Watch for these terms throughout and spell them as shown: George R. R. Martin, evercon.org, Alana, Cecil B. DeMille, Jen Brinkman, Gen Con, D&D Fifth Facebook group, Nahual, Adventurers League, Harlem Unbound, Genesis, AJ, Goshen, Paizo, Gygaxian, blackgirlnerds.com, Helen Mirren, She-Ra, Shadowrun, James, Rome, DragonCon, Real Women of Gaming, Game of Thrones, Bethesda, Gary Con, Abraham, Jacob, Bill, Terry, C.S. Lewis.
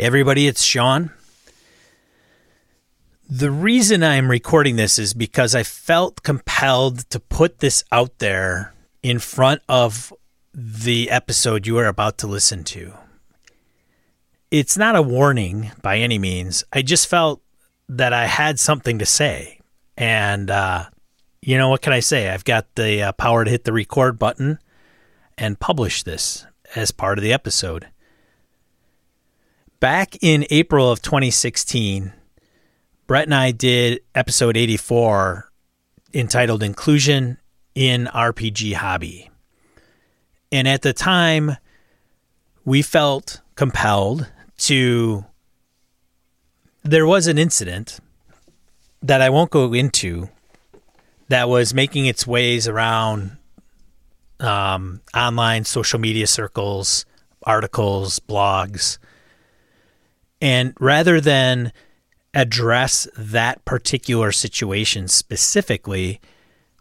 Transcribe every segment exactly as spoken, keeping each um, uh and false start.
everybody, it's Sean. The reason I'm recording this is because I felt compelled to put this out there in front of the episode you are about to listen to. It's not a warning by any means. I just felt that I had something to say. And, uh, you know, what can I say? I've got the uh, power to hit the record button and publish this as part of the episode. Back in April of twenty sixteen, Brett and I did episode eighty-four entitled Inclusion in R P G Hobby. And at the time, we felt compelled to... There was an incident that I won't go into that was making its ways around um, online social media circles, articles, blogs. And rather than address that particular situation specifically,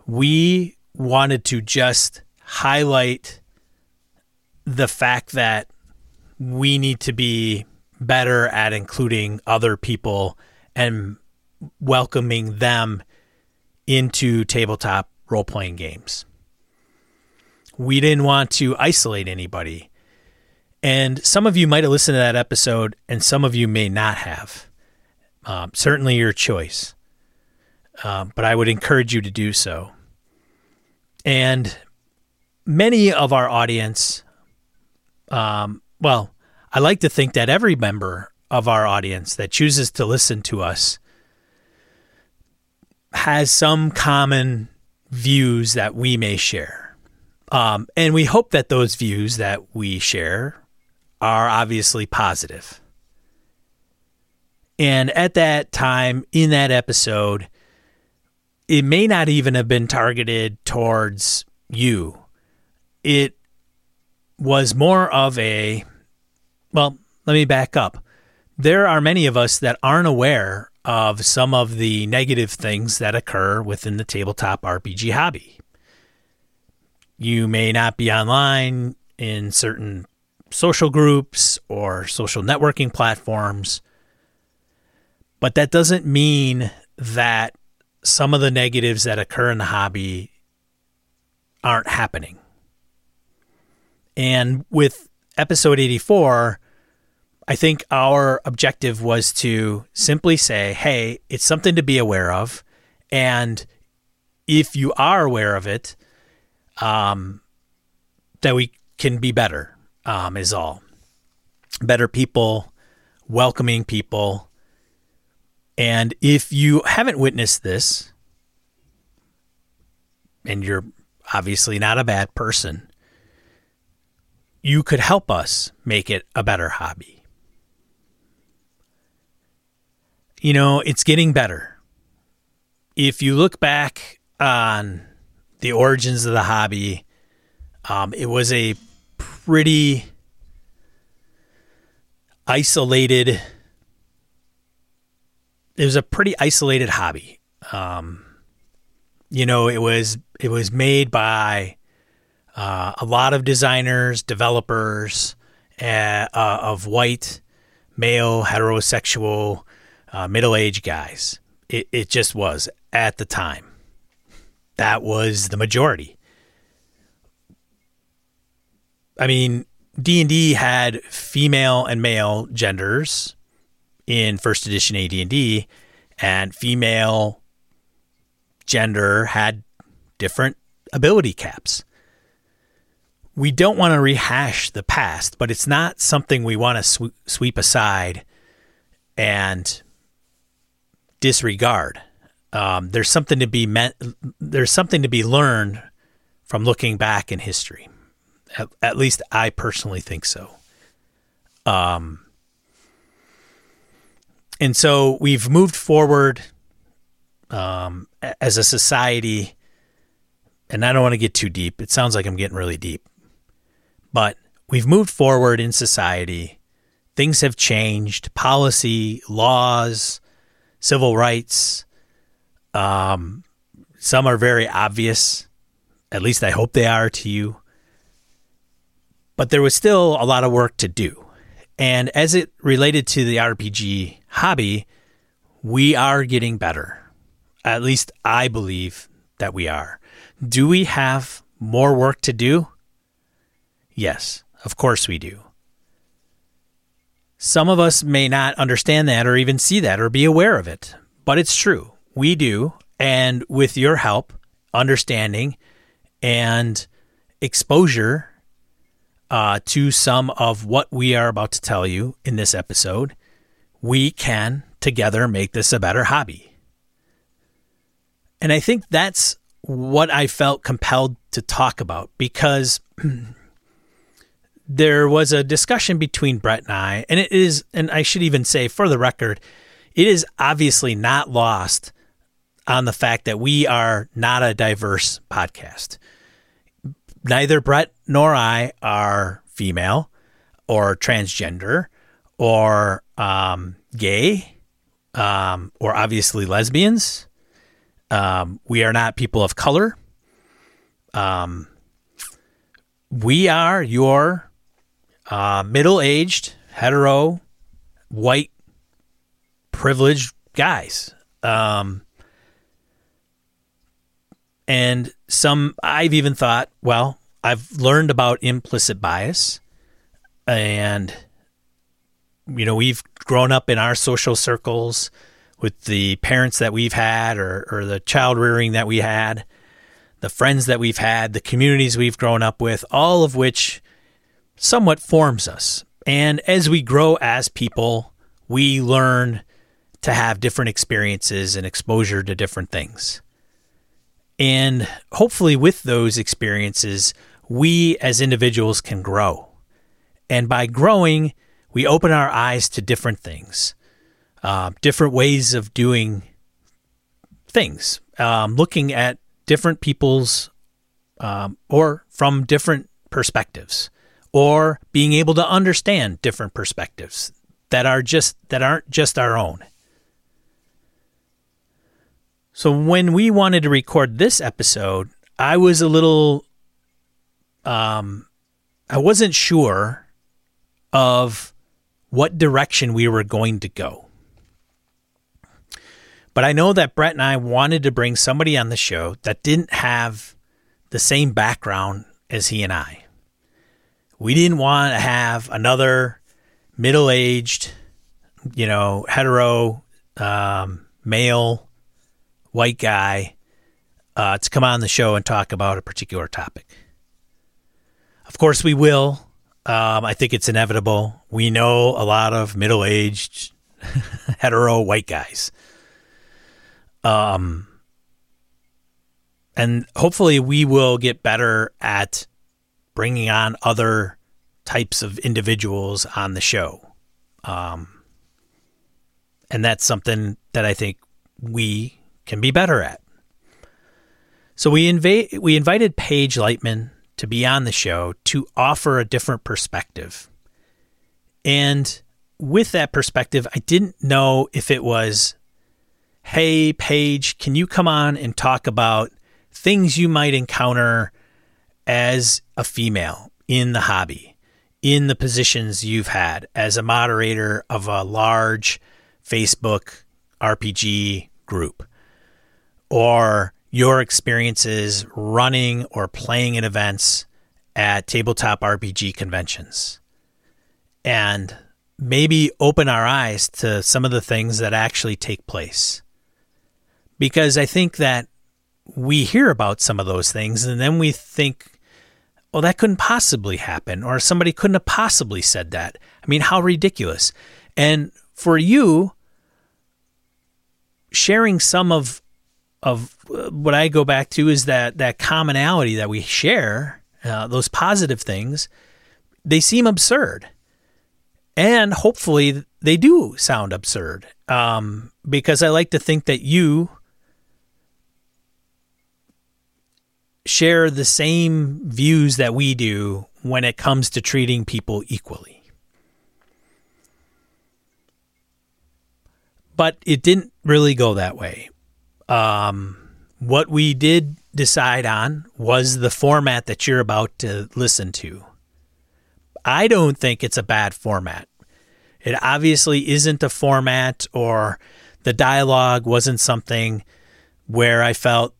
we wanted to just highlight the fact that we need to be better at including other people and welcoming them into tabletop role-playing games. We didn't want to isolate anybody. And some of you might have listened to that episode, and some of you may not have. Um, certainly your choice. Um, but I would encourage you to do so. And many of our audience, um, well, I like to think that every member of our audience that chooses to listen to us has some common views that we may share. Um, and we hope that those views that we share are obviously positive. And at that time, in that episode, it may not even have been targeted towards you. It was more of a... Well, let me back up. There are many of us that aren't aware of some of the negative things that occur within the tabletop R P G hobby. You may not be online in certain social groups or social networking platforms, but that doesn't mean that some of the negatives that occur in the hobby aren't happening. And with Episode eighty-four, I think our objective was to simply say, hey, it's something to be aware of. And if you are aware of it, um, that we can be better, um, is all. Better people, welcoming people. And if you haven't witnessed this, and you're obviously not a bad person, you could help us make it a better hobby. You know, it's getting better. If you look back on the origins of the hobby, um, it was a pretty isolated, it was a pretty isolated hobby. Um, you know, it was, it was made by Uh, a lot of designers, developers uh, uh, of white, male, heterosexual, uh, middle-aged guys. It, it just was at the time. That was the majority. I mean, D and D had female and male genders in first edition A D and D, and female gender had different ability caps. We don't want to rehash the past, but it's not something we want to sw- sweep aside and disregard. Um, there's something to be meant. There's something to be learned from looking back in history. At, at least I personally think so. Um, and so we've moved forward um, as a society, and I don't want to get too deep. It sounds like I'm getting really deep. But we've moved forward in society. Things have changed. Policy, laws, civil rights. Um, some are very obvious. At least I hope they are to you. But there was still a lot of work to do. And as it related to the R P G hobby, we are getting better. At least I believe that we are. Do we have more work to do? Yes, of course we do. Some of us may not understand that or even see that or be aware of it, but it's true. We do, and with your help, understanding, and exposure uh, to some of what we are about to tell you in this episode, we can together make this a better hobby. And I think that's what I felt compelled to talk about, because there was a discussion between Brett and I, and it is, and I should even say for the record, it is obviously not lost on the fact that we are not a diverse podcast. Neither Brett nor I are female or transgender or um, gay um, or obviously lesbians. Um, we are not people of color. Um, we are your uh, middle-aged, hetero, white, privileged guys. Um, and some, I've even thought, well, I've learned about implicit bias, and, you know, we've grown up in our social circles with the parents that we've had, or, or the child rearing that we had, the friends that we've had, the communities we've grown up with, all of which somewhat forms us. And as we grow as people, we learn to have different experiences and exposure to different things. And hopefully with those experiences, we as individuals can grow. And by growing, we open our eyes to different things, uh, different ways of doing things, um, looking at different people's um, or from different perspectives, or being able to understand different perspectives that are just that aren't just our own. So when we wanted to record this episode, I was a little, um, I wasn't sure of what direction we were going to go. But I know that Brett and I wanted to bring somebody on the show that didn't have the same background as he and I. We didn't want to have another middle-aged, you know, hetero, um, male white guy uh, to come on the show and talk about a particular topic. Of course we will. Um, I think it's inevitable. We know a lot of middle-aged hetero white guys. Um, and hopefully we will get better at bringing on other types of individuals on the show. Um, and that's something that I think we can be better at. So we invite we invited Paige Leitman to be on the show to offer a different perspective. And with that perspective, I didn't know if it was, hey, Paige, can you come on and talk about things you might encounter as a female in the hobby, in the positions you've had as a moderator of a large Facebook R P G group, or your experiences running or playing in events at tabletop R P G conventions, and maybe open our eyes to some of the things that actually take place. Because I think that we hear about some of those things and then we think, oh, that couldn't possibly happen, or somebody couldn't have possibly said that. I mean, how ridiculous. And for you, sharing some of of what I go back to is that that commonality that we share, uh, those positive things, they seem absurd. And hopefully they do sound absurd, um, because I like to think that you share the same views that we do when it comes to treating people equally. But it didn't really go that way. Um, what we did decide on was the format that you're about to listen to. I don't think it's a bad format. It obviously isn't a format, or the dialogue wasn't something where I felt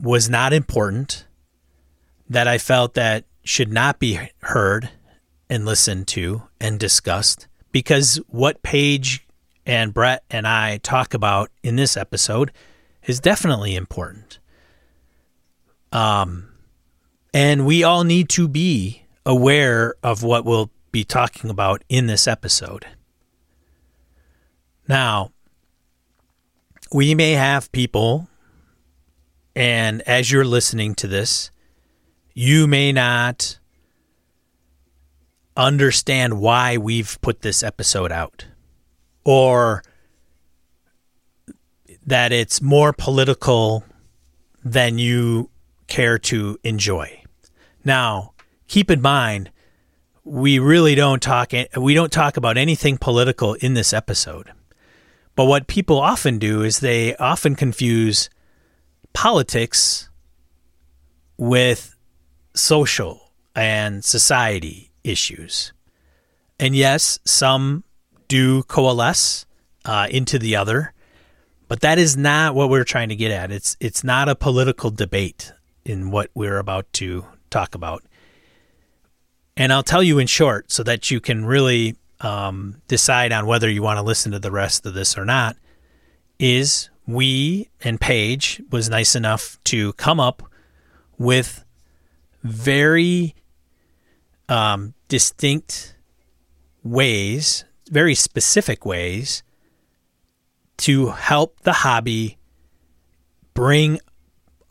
was not important, that I felt that should not be heard and listened to and discussed, because what Paige and Brett and I talk about in this episode is definitely important. Um, and we all need to be aware of what we'll be talking about in this episode. Now, we may have people, and as you're listening to this, you may not understand why we've put this episode out, or that it's more political than you care to enjoy. Now, keep in mind, we really don't talk we don't talk about anything political in this episode. But what people often do is they often confuse politics with social and society issues. And yes, some do coalesce uh, into the other, but that is not what we're trying to get at. It's it's not a political debate in what we're about to talk about. And I'll tell you in short so that you can really um, decide on whether you want to listen to the rest of this or not, is we and Paige was nice enough to come up with very um, distinct ways, very specific ways to help the hobby bring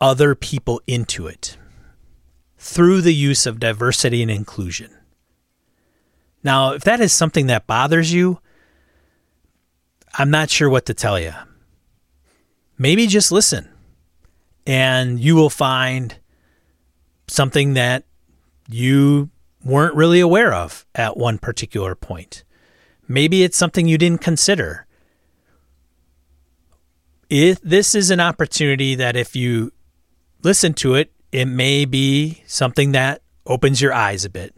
other people into it through the use of diversity and inclusion. Now, if that is something that bothers you, I'm not sure what to tell you. Maybe just listen, and you will find something that you weren't really aware of at one particular point. Maybe it's something you didn't consider. If this is an opportunity that if you listen to it, it may be something that opens your eyes a bit.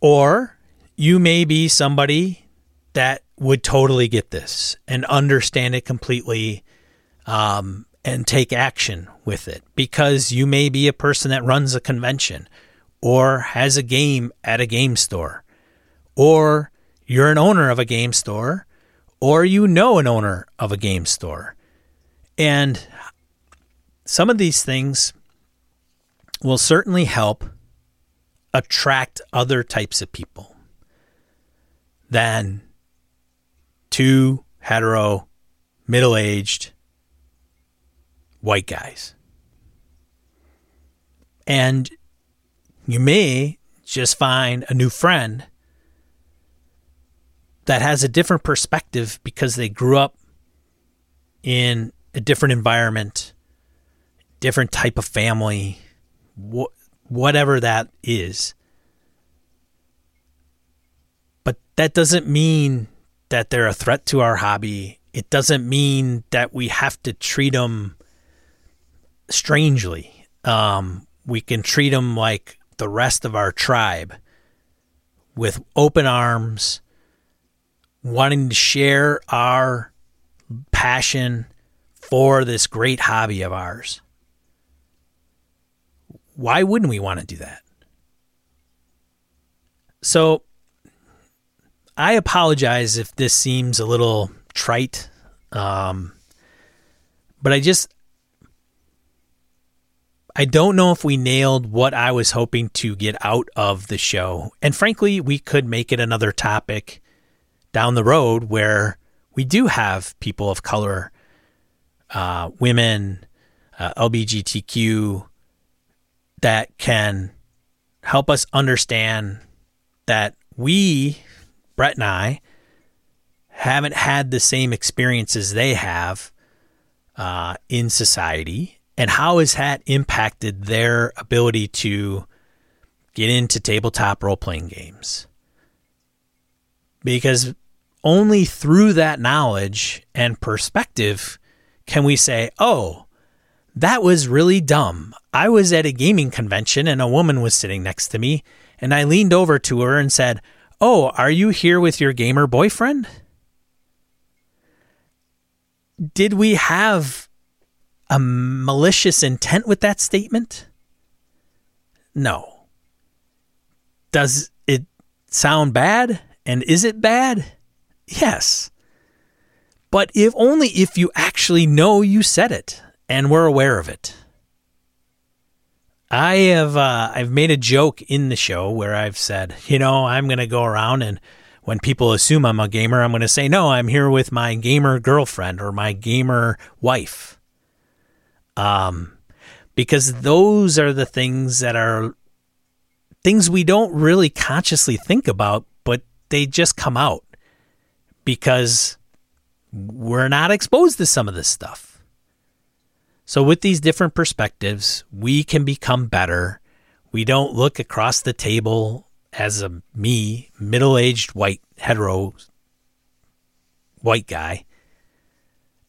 Or you may be somebody that would totally get this and understand it completely um, and take action with it, because you may be a person that runs a convention or has a game at a game store, or you're an owner of a game store, or you know an owner of a game store. And some of these things will certainly help attract other types of people than two hetero, middle-aged white guys. And you may just find a new friend that has a different perspective because they grew up in a different environment, different type of family, wh- whatever that is. But that doesn't mean that they're a threat to our hobby. It doesn't mean that we have to treat them strangely. Um, we can treat them like the rest of our tribe, with open arms, wanting to share our passion for this great hobby of ours. Why wouldn't we want to do that? So I apologize if this seems a little trite, um, but I just, I don't know if we nailed what I was hoping to get out of the show. And frankly, we could make it another topic down the road where we do have people of color, uh, women, uh, L G B T Q, that can help us understand that we, Brett and I, haven't had the same experiences they have uh, in society, and how has that impacted their ability to get into tabletop role-playing games. Because only through that knowledge and perspective can we say, oh, that was really dumb. I was at a gaming convention and a woman was sitting next to me, and I leaned over to her and said, oh, are you here with your gamer boyfriend? Did we have a malicious intent with that statement? No. Does it sound bad? And is it bad? Yes. But if only if you actually know you said it and were aware of it. I have uh, I've made a joke in the show where I've said, you know, I'm going to go around and when people assume I'm a gamer, I'm going to say, no, I'm here with my gamer girlfriend or my gamer wife. Um, because those are the things that are things we don't really consciously think about, but they just come out because we're not exposed to some of this stuff. So with these different perspectives, we can become better. We don't look across the table as a me, middle-aged white, hetero, white guy,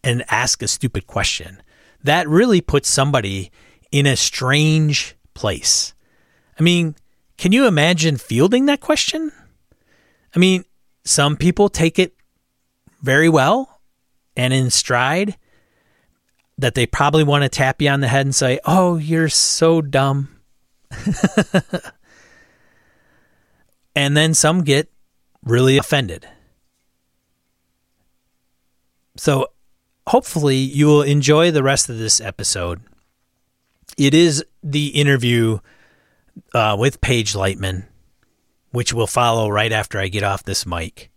and ask a stupid question. That really puts somebody in a strange place. I mean, can you imagine fielding that question? I mean, some people take it very well and in stride, that they probably want to tap you on the head and say, oh, you're so dumb. And then some get really offended. So hopefully you will enjoy the rest of this episode. It is the interview uh, with Paige Leitman, which will follow right after I get off this mic.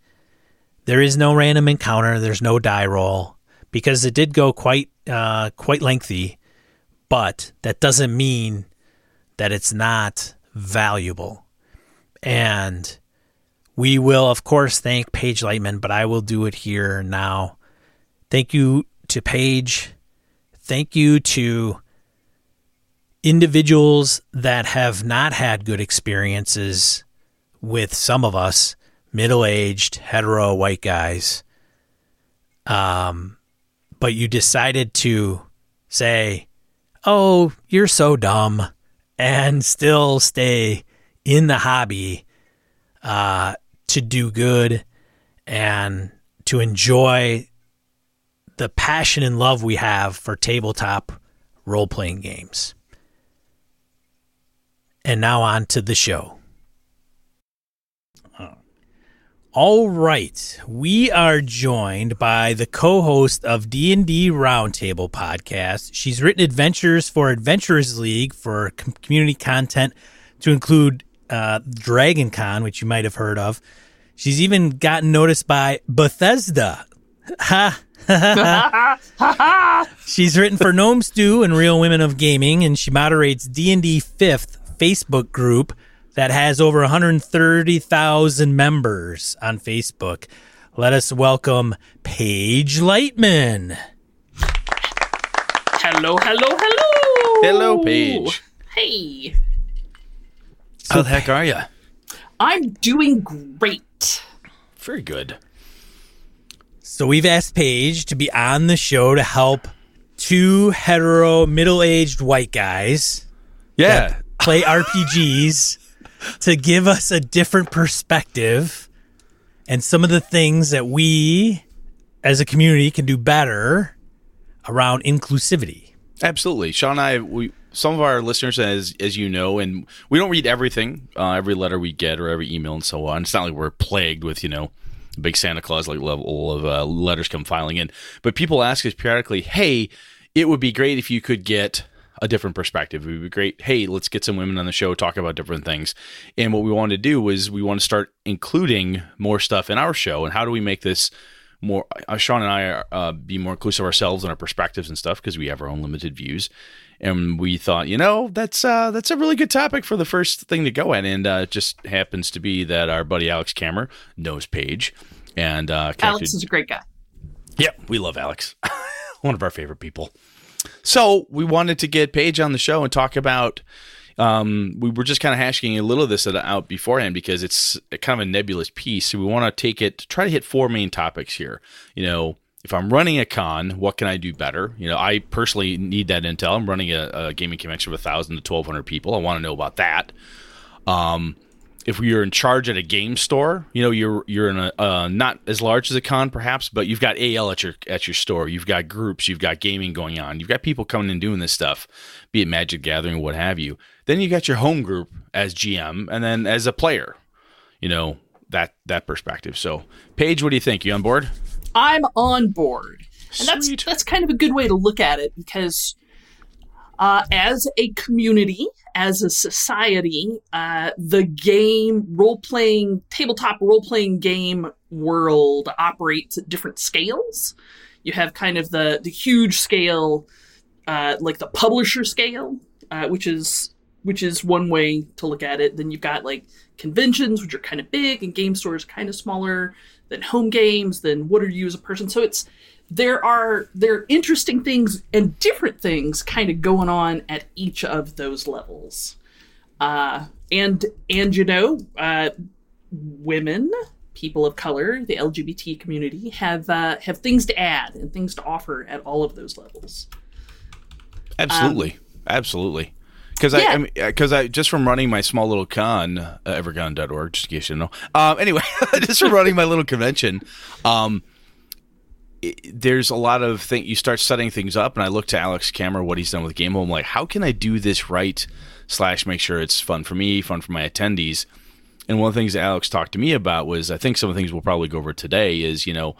There is no random encounter. There's no die roll. Because it did go quite uh, quite lengthy, but that doesn't mean that it's not valuable. And we will, of course, thank Paige Leitman, but I will do it here now. Thank you to Paige. Thank you to individuals that have not had good experiences with some of us, middle-aged, hetero, white guys. Um... But you decided to say, oh, you're so dumb, and still stay in the hobby uh, to do good and to enjoy the passion and love we have for tabletop role-playing games. And now on to the show. All right, we are joined by the co-host of D and D Roundtable Podcast. She's written adventures for Adventurers League for community content to include uh, DragonCon, which you might have heard of. She's even gotten noticed by Bethesda. Ha! Ha ha! She's written for Gnome Stew and Real Women of Gaming, and she moderates D and D fifth Facebook group that has over one hundred thirty thousand members on Facebook. Let us welcome Paige Leitman. Hello, hello, hello. Hello, Paige. Hey. How so, the heck are you? I'm doing great. Very good. So we've asked Paige to be on the show to help two hetero, middle-aged white guys. Yeah. Play R P Gs. To give us a different perspective and some of the things that we as a community can do better around inclusivity. Absolutely. Sean and I, we, some of our listeners, as as you know, and we don't read everything, uh, every letter we get or every email and so on. It's not like we're plagued with, you know, the big Santa Claus like level of uh, letters come filing in. But people ask us periodically, hey, it would be great if you could get a different perspective. It would be great. Hey, let's get some women on the show, talk about different things. And what we want to do is we want to start including more stuff in our show. And how do we make this more, uh, Sean and I are, uh, be more inclusive ourselves and our perspectives and stuff, because we have our own limited views. And we thought, you know, that's uh, that's a really good topic for the first thing to go at. And uh, it just happens to be that our buddy Alex Kammer knows Paige. And uh, Alex is a great guy. Yeah, we love Alex. One of our favorite people. So we wanted to get Paige on the show and talk about, um, we were just kind of hashing a little of this out beforehand because it's kind of a nebulous piece. So we want to take it, try to hit four main topics here. You know, if I'm running a con, what can I do better? You know, I personally need that intel. I'm running a, a gaming convention with one thousand to twelve hundred people. I want to know about that. Um, if you're in charge at a game store, you know, you're you're in a uh, not as large as a con perhaps, but you've got A L at your at your store. You've got groups, you've got gaming going on. You've got people coming and doing this stuff, be it Magic Gathering, what have you. Then you got your home group as G M, and then as a player, you know, that that perspective. So, Paige, what do you think? You on board? I'm on board. And Sweet. that's that's kind of a good way to look at it, because uh, as a community, as a society, uh, the game role-playing, tabletop role-playing game world operates at different scales. You have kind of the, the huge scale, uh, like the publisher scale, uh, which is which is one way to look at it. Then you've got like conventions, which are kind of big, and game stores kind of smaller. Then home games. Then what are you as a person? So it's there are there are interesting things and different things kind of going on at each of those levels, uh, and and you know, uh, women, people of color, the L G B T community have uh, have things to add and things to offer at all of those levels. Absolutely, um, absolutely. Because yeah. I, I mean, because I just from running my small little con, uh, evercon dot org, just in case you didn't know. Um, anyway, just from running my little convention, um, it, there's a lot of things. You start setting things up, and I look to Alex Kammer, what he's done with Game Home. Like, how can I do this right? Slash, make sure it's fun for me, fun for my attendees. And one of the things that Alex talked to me about was, I think some of the things we'll probably go over today is, you know,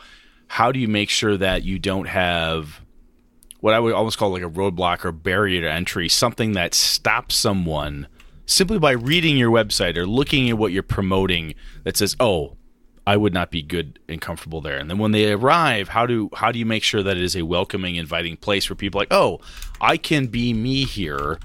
how do you make sure that you don't have what I would almost call like a roadblock or barrier to entry, something that stops someone simply by reading your website or looking at what you're promoting that says, oh, I would not be good and comfortable there. And then when they arrive, how do how do you make sure that it is a welcoming, inviting place where people are like, oh, I can be me here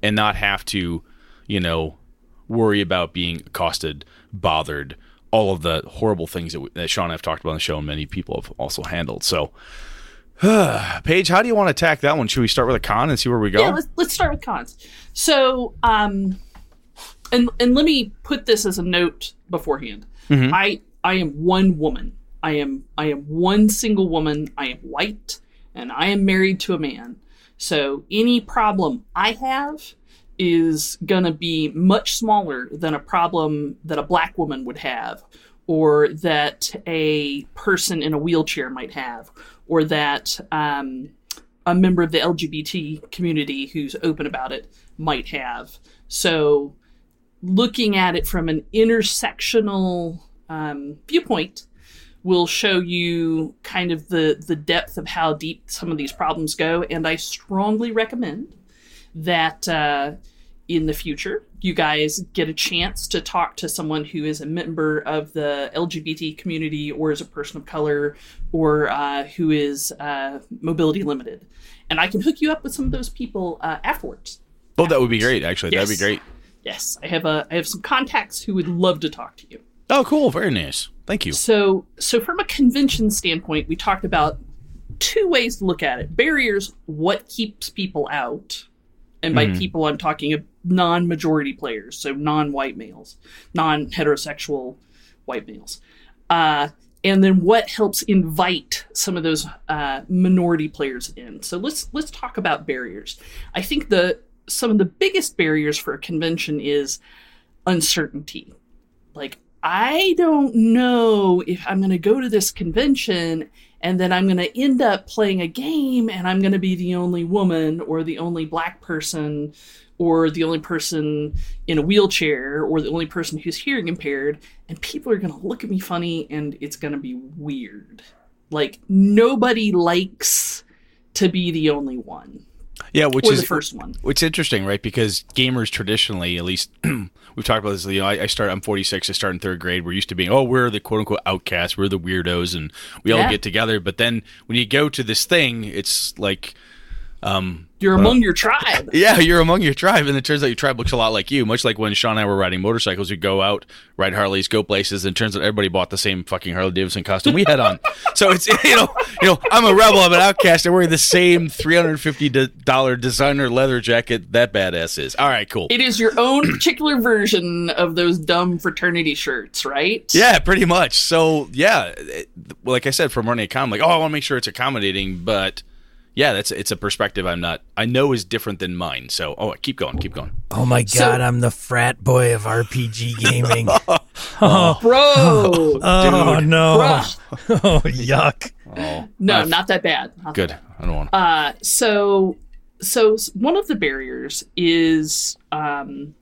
and not have to, you know, worry about being accosted, bothered, all of the horrible things that, we, that Sean and I have talked about on the show and many people have also handled. So, Paige, how do you want to attack that one? Should we start with a con and see where we go? Yeah, let's, let's start with cons. So, um, and and let me put this as a note beforehand. Mm-hmm. I I am one woman. I am I am one single woman. I am white, and I am married to a man. So any problem I have is gonna be much smaller than a problem that a black woman would have, or that a person in a wheelchair might have, or that um, a member of the L G B T community who's open about it might have. So looking at it from an intersectional um, viewpoint will show you kind of the, the depth of how deep some of these problems go. And I strongly recommend that uh, in the future, you guys get a chance to talk to someone who is a member of the L G B T community or is a person of color or uh, who is uh, mobility limited. And I can hook you up with some of those people uh, afterwards. Oh, afterwards. That would be great, actually. Yes. That'd be great. Yes, I have a, I have some contacts who would love to talk to you. Oh, cool. Very nice. Thank you. So, so from a convention standpoint, we talked about two ways to look at it. Barriers, what keeps people out. And by mm-hmm. people, I'm talking of non-majority players, so non-white males, non-heterosexual white males. Uh, and then what helps invite some of those uh, minority players in. So let's let's talk about barriers. I think the some of the biggest barriers for a convention is uncertainty. Like, I don't know if I'm going to go to this convention and then I'm going to end up playing a game and I'm going to be the only woman or the only black person or the only person in a wheelchair or the only person who's hearing impaired. And people are going to look at me funny and it's going to be weird. Like, nobody likes to be the only one. Yeah, which or is the first one. Which is interesting, right? Because gamers traditionally, at least we've talked about this. You know, I, I start. I'm forty-six. I start in third grade. We're used to being, oh, we're the quote unquote outcasts. We're the weirdos, and we yeah. all get together. But then when you go to this thing, it's like um, you're among know. your tribe. Yeah, you're among your tribe, and it turns out your tribe looks a lot like you. Much like when Sean and I were riding motorcycles, we go out, ride Harleys, go places, and it turns out everybody bought the same fucking Harley Davidson costume we had on. So it's, you know, you know, I'm a rebel, I'm an outcast, I wear the same three hundred fifty dollars designer leather jacket that badass is. All right, cool. It is your own particular version of those dumb fraternity shirts, right? Yeah, pretty much. So, yeah, it, like I said, from running a con, like, oh, I want to make sure it's accommodating, but yeah, that's it's a perspective I'm not, I know is different than mine. So, oh, keep going, keep going. Oh my God, so, I'm the frat boy of R P G gaming. oh, oh, bro. Oh, oh no. Bro. Oh, yuck. Oh, no, I've, not that bad. Not good. That bad. I don't want to. Uh, so, so one of the barriers is um,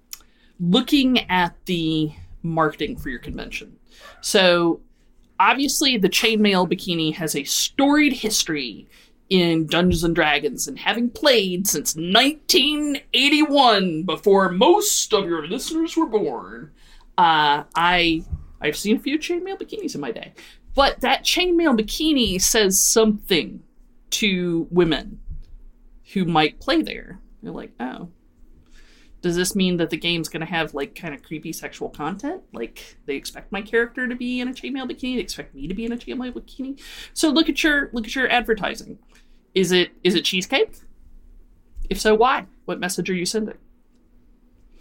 looking at the marketing for your convention. So, obviously, the chainmail bikini has a storied history in Dungeons and Dragons, and having played since nineteen eighty-one, before most of your listeners were born, uh, I I've seen a few chainmail bikinis in my day. But that chainmail bikini says something to women who might play there. They're like, oh, does this mean that the game's going to have, like, kind of creepy sexual content? Like, they expect my character to be in a chainmail bikini. They expect me to be in a chainmail bikini. So look at your look at your advertising. Is it is it cheesecake? If so, why? What message are you sending?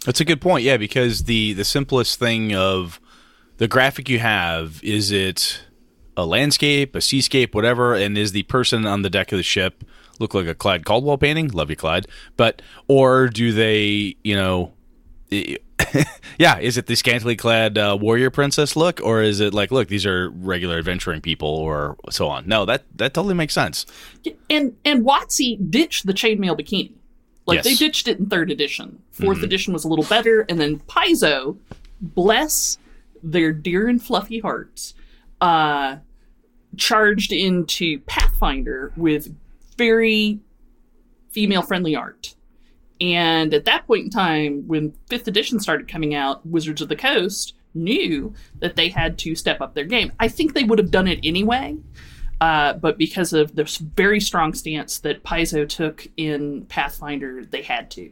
That's a good point, yeah, because the, the simplest thing of the graphic you have, is it a landscape, a seascape, whatever, and is the person on the deck of the ship look like a Clyde Caldwell painting? Love you, Clyde. But, or do they, you know, yeah, is it the scantily clad uh, warrior princess look? Or is it like, look, these are regular adventuring people or so on? No, that, that totally makes sense. And and WotC ditched the chainmail bikini. Like, yes. They ditched it in third edition. Fourth mm-hmm. edition was a little better. And then Paizo, bless their dear and fluffy hearts, uh, charged into Pathfinder with very female-friendly art. And at that point in time, when fifth edition started coming out, Wizards of the Coast knew that they had to step up their game. I think they would have done it anyway, uh, but because of this very strong stance that Paizo took in Pathfinder, they had to.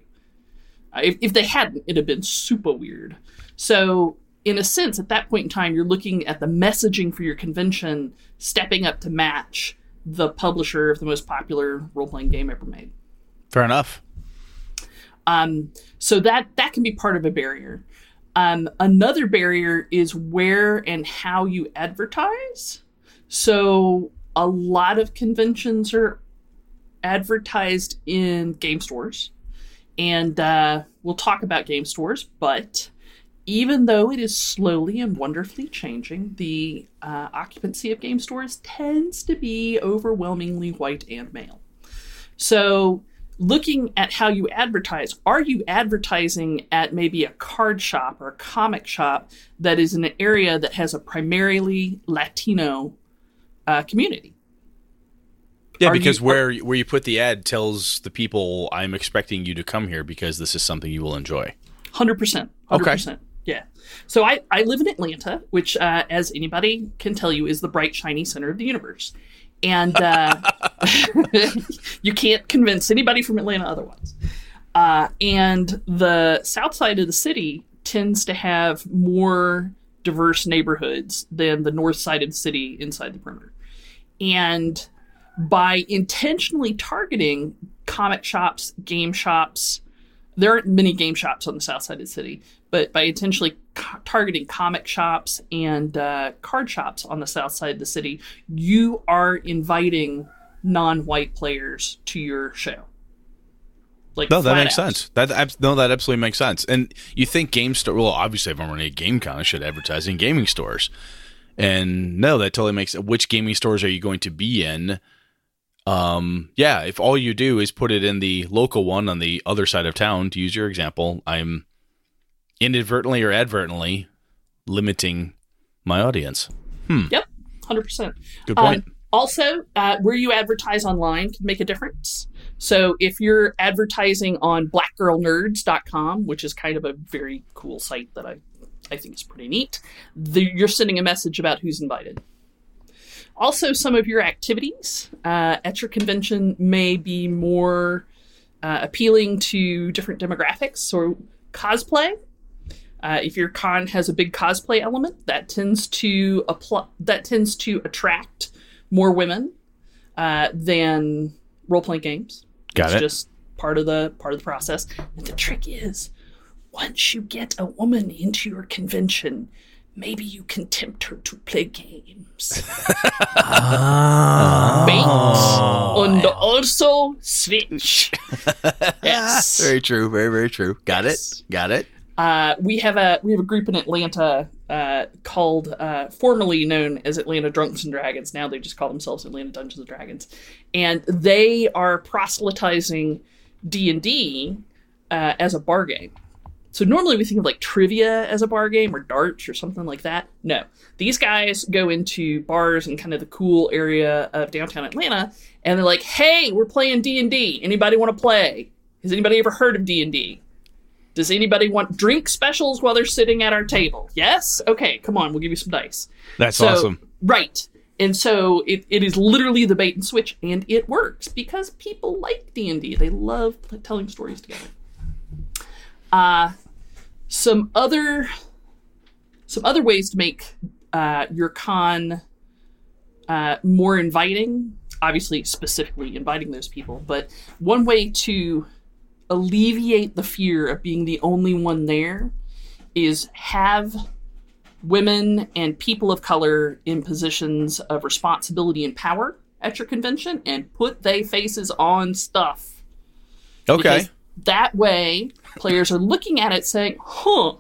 Uh, if, if they hadn't, it'd have been super weird. So, in a sense, at that point in time, you're looking at the messaging for your convention stepping up to match the publisher of the most popular role-playing game ever made. Fair enough. Um, so that, that can be part of a barrier. Um, another barrier is where and how you advertise. So a lot of conventions are advertised in game stores. And uh, we'll talk about game stores, but even though it is slowly and wonderfully changing, the uh, occupancy of game stores tends to be overwhelmingly white and male. So looking at how you advertise, are you advertising at maybe a card shop or a comic shop that is in an area that has a primarily Latino uh, community? Yeah, are because you, where, are, where you put the ad tells the people, I'm expecting you to come here because this is something you will enjoy. one hundred percent. one hundred percent. Okay. Yeah. So I, I live in Atlanta, which, uh, as anybody can tell you, is the bright, shiny center of the universe. And uh, you can't convince anybody from Atlanta otherwise. Uh, and the south side of the city tends to have more diverse neighborhoods than the north side of the city inside the perimeter. And by intentionally targeting comic shops, game shops, there aren't many game shops on the south side of the city, but by intentionally co- targeting comic shops and uh, card shops on the south side of the city, you are inviting non-white players to your show. Like, no, that makes out. sense. That ab- no, that absolutely makes sense. And you think game store? Well, obviously, if I'm running a game con, I should advertise in gaming stores. And no, that totally makes sense. Which gaming stores are you going to be in? Um, yeah, if all you do is put it in the local one on the other side of town, to use your example, I'm inadvertently or advertently limiting my audience. Hmm. Yep, one hundred percent. Good point. Um, also, uh, where you advertise online can make a difference. So if you're advertising on black girl nerds dot com, which is kind of a very cool site that I, I think is pretty neat, the, you're sending a message about who's invited. Also, some of your activities uh, at your convention may be more uh, appealing to different demographics. So cosplay, uh, if your con has a big cosplay element, that tends to apply, that tends to attract more women uh, than role-playing games. Got it's it. It's just part of the part of the process. And the trick is, once you get a woman into your convention, Maybe you can tempt her to play games. oh. Bait. And also switch. Yes. Very true. Very, very true. Got yes. it. Got it. Uh, we have a we have a group in Atlanta uh, called, uh, formerly known as Atlanta Drunks and Dragons. Now they just call themselves Atlanta Dungeons and Dragons. And they are proselytizing D and D uh, as a bar game. So normally we think of like trivia as a bar game or darts or something like that. No, these guys go into bars in kind of the cool area of downtown Atlanta, and they're like, hey, we're playing D and D. Anybody want to play? Has anybody ever heard of D and D? Does anybody want drink specials while they're sitting at our table? Yes? Okay, come on, we'll give you some dice. That's so awesome. Right. And so it, it is literally the bait and switch, and it works because people like D and D. They love t- telling stories together. Uh, some other some other ways to make uh, your con uh, more inviting, obviously specifically inviting those people, but one way to alleviate the fear of being the only one there is have women and people of color in positions of responsibility and power at your convention and put their faces on stuff. Okay. Because that way players are looking at it saying, huh,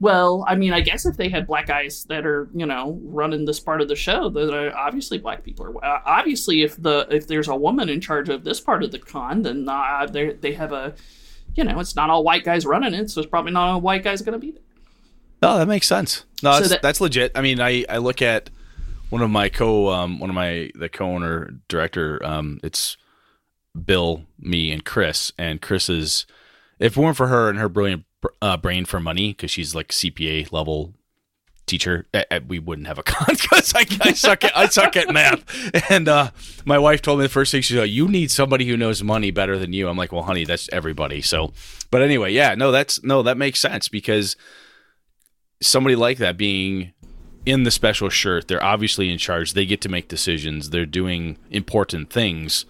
well, I mean, I guess if they had black guys that are, you know, running this part of the show, that are obviously black people are uh, obviously if the if there's a woman in charge of this part of the con, then uh, they they have a, you know, it's not all white guys running it, so it's probably not all white guys going to be there. No, that makes sense. No, that's, so that, that's legit. I mean, I, I look at one of my co um one of my the co-owner director um it's Bill, me, and Chris, and Chris is, if it weren't for her and her brilliant uh, brain for money, because she's like C P A level teacher, I, I, we wouldn't have a con because I, I suck at I suck at math. And uh, my wife told me the first thing, she's like, "You need somebody who knows money better than you." I'm like, "Well, honey, that's everybody." So, but anyway, yeah, no, that's no, that makes sense because somebody like that being in the special shirt, they're obviously in charge. They get to make decisions. They're doing important things.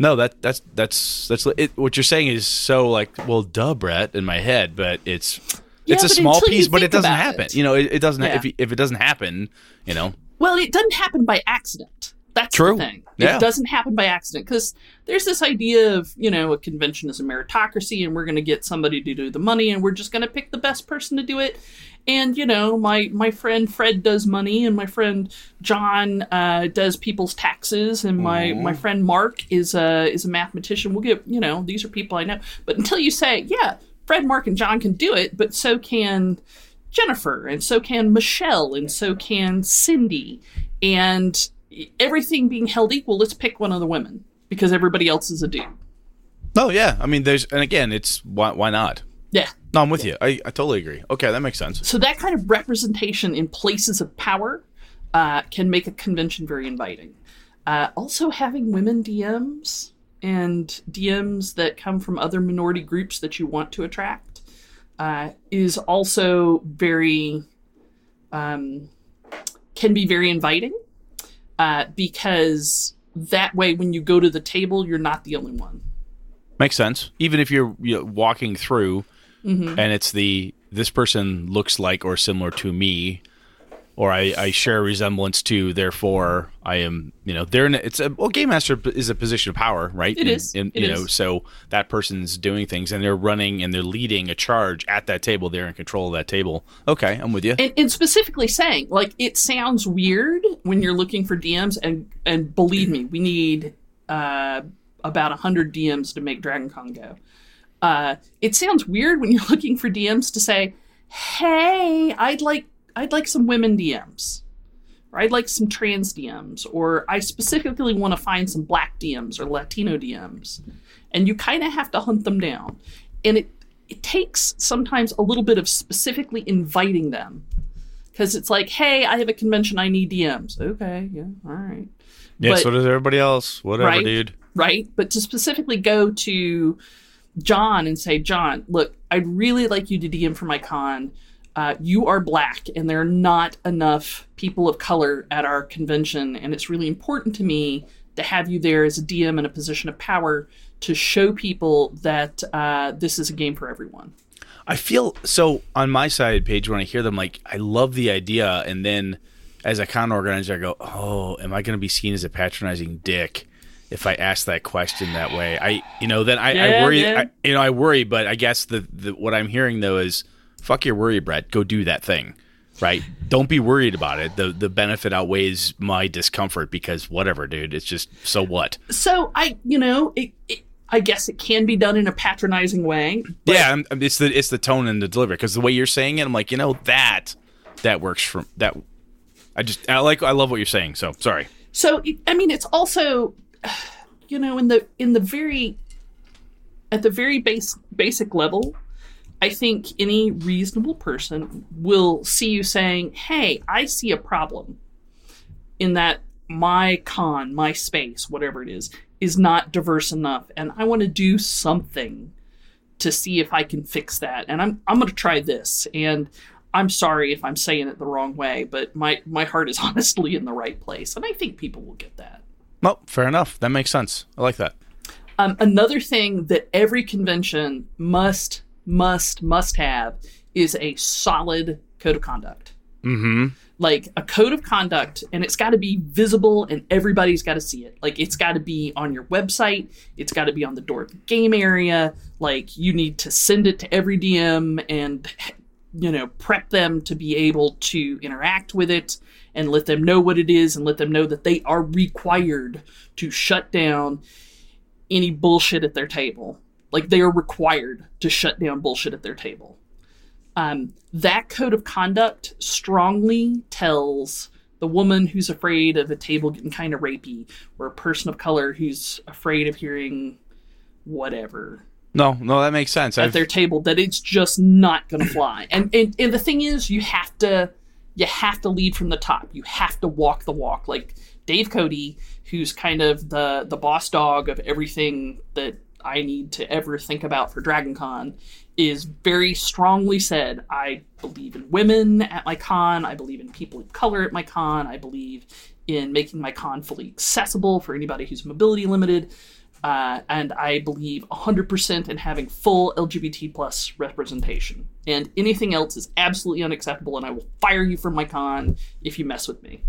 No, that that's that's that's it, what you're saying is so like, well, duh, Brett, in my head, but it's yeah, it's a small piece, but it doesn't happen. It. You know, it, it doesn't yeah. if you, if it doesn't happen, you know. Well, it doesn't happen by accident. That's true. The thing. It yeah. doesn't happen by accident because there's this idea of, you know, a convention is a meritocracy, and we're going to get somebody to do the money, and we're just going to pick the best person to do it. And, you know, my, my friend Fred does money, and my friend John uh, does people's taxes, and my, mm. my friend Mark is a, is a mathematician. We'll get, you know, these are people I know. But until you say, yeah, Fred, Mark, and John can do it, but so can Jennifer, and so can Michelle, and so can Cindy. And everything being held equal, let's pick one of the women because everybody else is a dude. Oh, yeah. I mean, there's, and again, it's why, why not? Yeah. No, I'm with yeah. you. I, I totally agree. Okay, that makes sense. So that kind of representation in places of power uh, can make a convention very inviting. Uh, also having women D Ms and D Ms that come from other minority groups that you want to attract uh, is also very, um, can be very inviting uh, because that way when you go to the table, you're not the only one. Makes sense. Even if you're you know, walking through mm-hmm. and it's the, this person looks like or similar to me, or I, I share a resemblance to, therefore I am, you know, they're in a, it's a, well, Game Master is a position of power, right? It and, is. And, it you is. know, so that person's doing things and they're running and they're leading a charge at that table. They're in control of that table. Okay. I'm with you. And, and specifically saying like, it sounds weird when you're looking for D Ms and, and believe me, we need, uh, about one hundred D Ms to make DragonCon go. Uh, it sounds weird when you're looking for D Ms to say, hey, I'd like I'd like some women D Ms, or I'd like some trans D Ms, or I specifically want to find some black D Ms or Latino D Ms. And you kind of have to hunt them down. And it, it takes sometimes a little bit of specifically inviting them because it's like, hey, I have a convention, I need D Ms. Okay, yeah, all right. Yeah, but, so does everybody else. Whatever, right? Dude. Right? But to specifically go to John and say, John, look, I'd really like you to D M for my con. Uh, you are black and there are not enough people of color at our convention. And it's really important to me to have you there as a D M in a position of power to show people that uh, this is a game for everyone. I feel so on my side, Paige, when I hear them, like, I love the idea. And then as a con organizer, I go, oh, am I going to be seen as a patronizing dick if I ask that question that way? I, you know, then I, yeah, I worry, I, you know, I worry, but I guess the, the, what I'm hearing though is fuck your worry, Brett, go do that thing. Right. Don't be worried about it. The the benefit outweighs my discomfort because whatever, dude, it's just so what? So I, you know, it, it, I guess it can be done in a patronizing way. Yeah. I'm, it's the, it's the tone and the delivery, because the way you're saying it, I'm like, you know, that, that works for that. I just, I like, I love what you're saying. So sorry. So, it, I mean, it's also, you know, in the, in the very, at the very base, basic level, I think any reasonable person will see you saying, hey, I see a problem in that my con, my space, whatever it is, is not diverse enough. And I want to do something to see if I can fix that. And I'm I'm going to try this. And I'm sorry if I'm saying it the wrong way, but my, my heart is honestly in the right place. And I think people will get that. Well, fair enough. That makes sense. I like that. Um, another thing that every convention must must, must have is a solid code of conduct. Mm-hmm. Like a code of conduct, and it's got to be visible and everybody's got to see it. Like it's got to be on your website. It's got to be on the door of the game area. Like you need to send it to every D M and, you know, prep them to be able to interact with it and let them know what it is and let them know that they are required to shut down any bullshit at their table. Like, they are required to shut down bullshit at their table. Um, that code of conduct strongly tells the woman who's afraid of a table getting kind of rapey, or a person of color who's afraid of hearing whatever. No, no, that makes sense. At I've... their table, that it's just not going to fly. And, and and the thing is, you have to you have to lead from the top. You have to walk the walk. Like, Dave Cody, who's kind of the, the boss dog of everything that I need to ever think about for DragonCon, is very strongly said, I believe in women at my con, I believe in people of color at my con, I believe in making my con fully accessible for anybody who's mobility limited, uh, and I believe one hundred percent in having full L G B T plus representation. And anything else is absolutely unacceptable, and I will fire you from my con if you mess with me.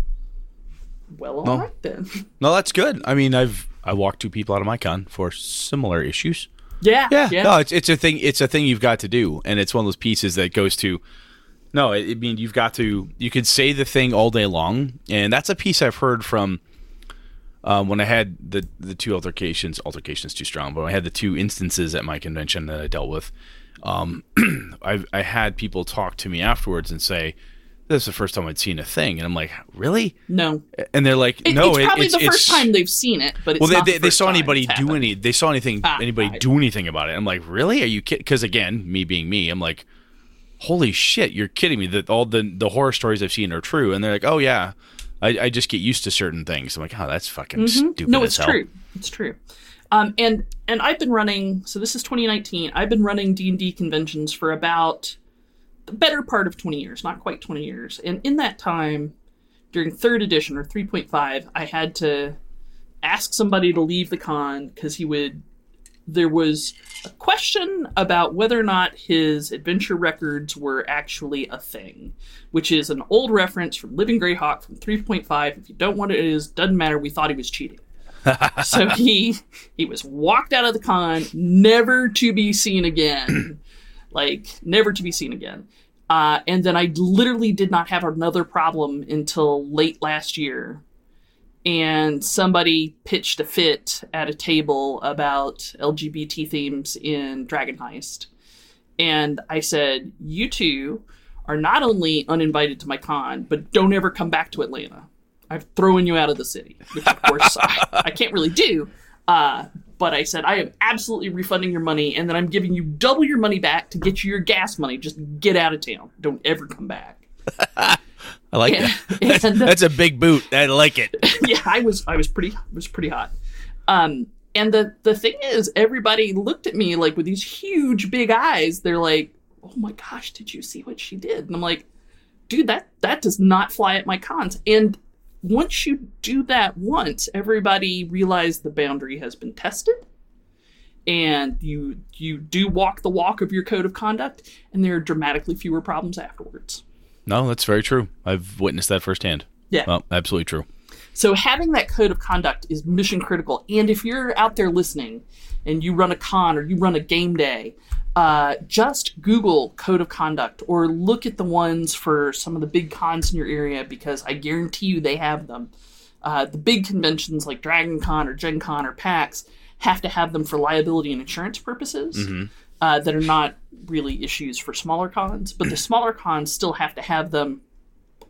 Well, all no. right then. No, that's good. I mean, I've I walked two people out of my con for similar issues. Yeah, yeah. yeah. No, it's it's a thing. It's a thing you've got to do, and it's one of those pieces that goes to. No, I mean, you've got to. You could say the thing all day long, and that's a piece I've heard from. Um, when I had the the two altercations, altercations too strong, but when I had the two instances at my convention that I dealt with. Um, I I had people talk to me afterwards and say, this is the first time I'd seen a thing. And I'm like, really? No. And they're like, it, no. It's probably it's, the first it's, time they've seen it, but it's well, they, not they, the first they saw anybody do any, they saw anything, ah, anybody I, do anything about it. I'm like, really? Are you kidding? Because again, me being me, I'm like, holy shit, you're kidding me. That all the, the horror stories I've seen are true. And they're like, oh yeah, I, I just get used to certain things. I'm like, oh, that's fucking mm-hmm. stupid. No, it's as true. Hell. It's true. Um, and, and I've been running, so this is twenty nineteen. I've been running D and D conventions for about better part of twenty years, not quite twenty years. And in that time, during third edition or three point five, I had to ask somebody to leave the con because he would, there was a question about whether or not his adventure records were actually a thing, which is an old reference from Living Greyhawk from three point five. If you don't want it, it is, doesn't matter. We thought he was cheating. So he, he was walked out of the con, never to be seen again. Like, never to be seen again. Uh, and then I literally did not have another problem until late last year. And somebody pitched a fit at a table about L G B T themes in Dragon Heist. And I said, you two are not only uninvited to my con, but don't ever come back to Atlanta. I've thrown you out of the city. Which, of course, I, I can't really do. Uh But I said, I am absolutely refunding your money, and then I'm giving you double your money back to get you your gas money. Just get out of town. Don't ever come back. I like and, that. That's, and, that's a big boot. I like it. Yeah, I was I was pretty was pretty hot. Um, and the, the thing is, everybody looked at me like with these huge big eyes. They're like, oh my gosh, did you see what she did? And I'm like, dude, that, that does not fly at my cons. And once you do that once, everybody realized the boundary has been tested and you you do walk the walk of your code of conduct, and there are dramatically fewer problems afterwards. No, that's very true. I've witnessed that firsthand. Yeah. Well, absolutely true. So having that code of conduct is mission critical. And if you're out there listening and you run a con or you run a game day, uh, just Google code of conduct or look at the ones for some of the big cons in your area, because I guarantee you they have them. Uh, the big conventions like DragonCon or Gen Con or PAX have to have them for liability and insurance purposes. Mm-hmm. Uh, that are not really issues for smaller cons, but the smaller cons still have to have them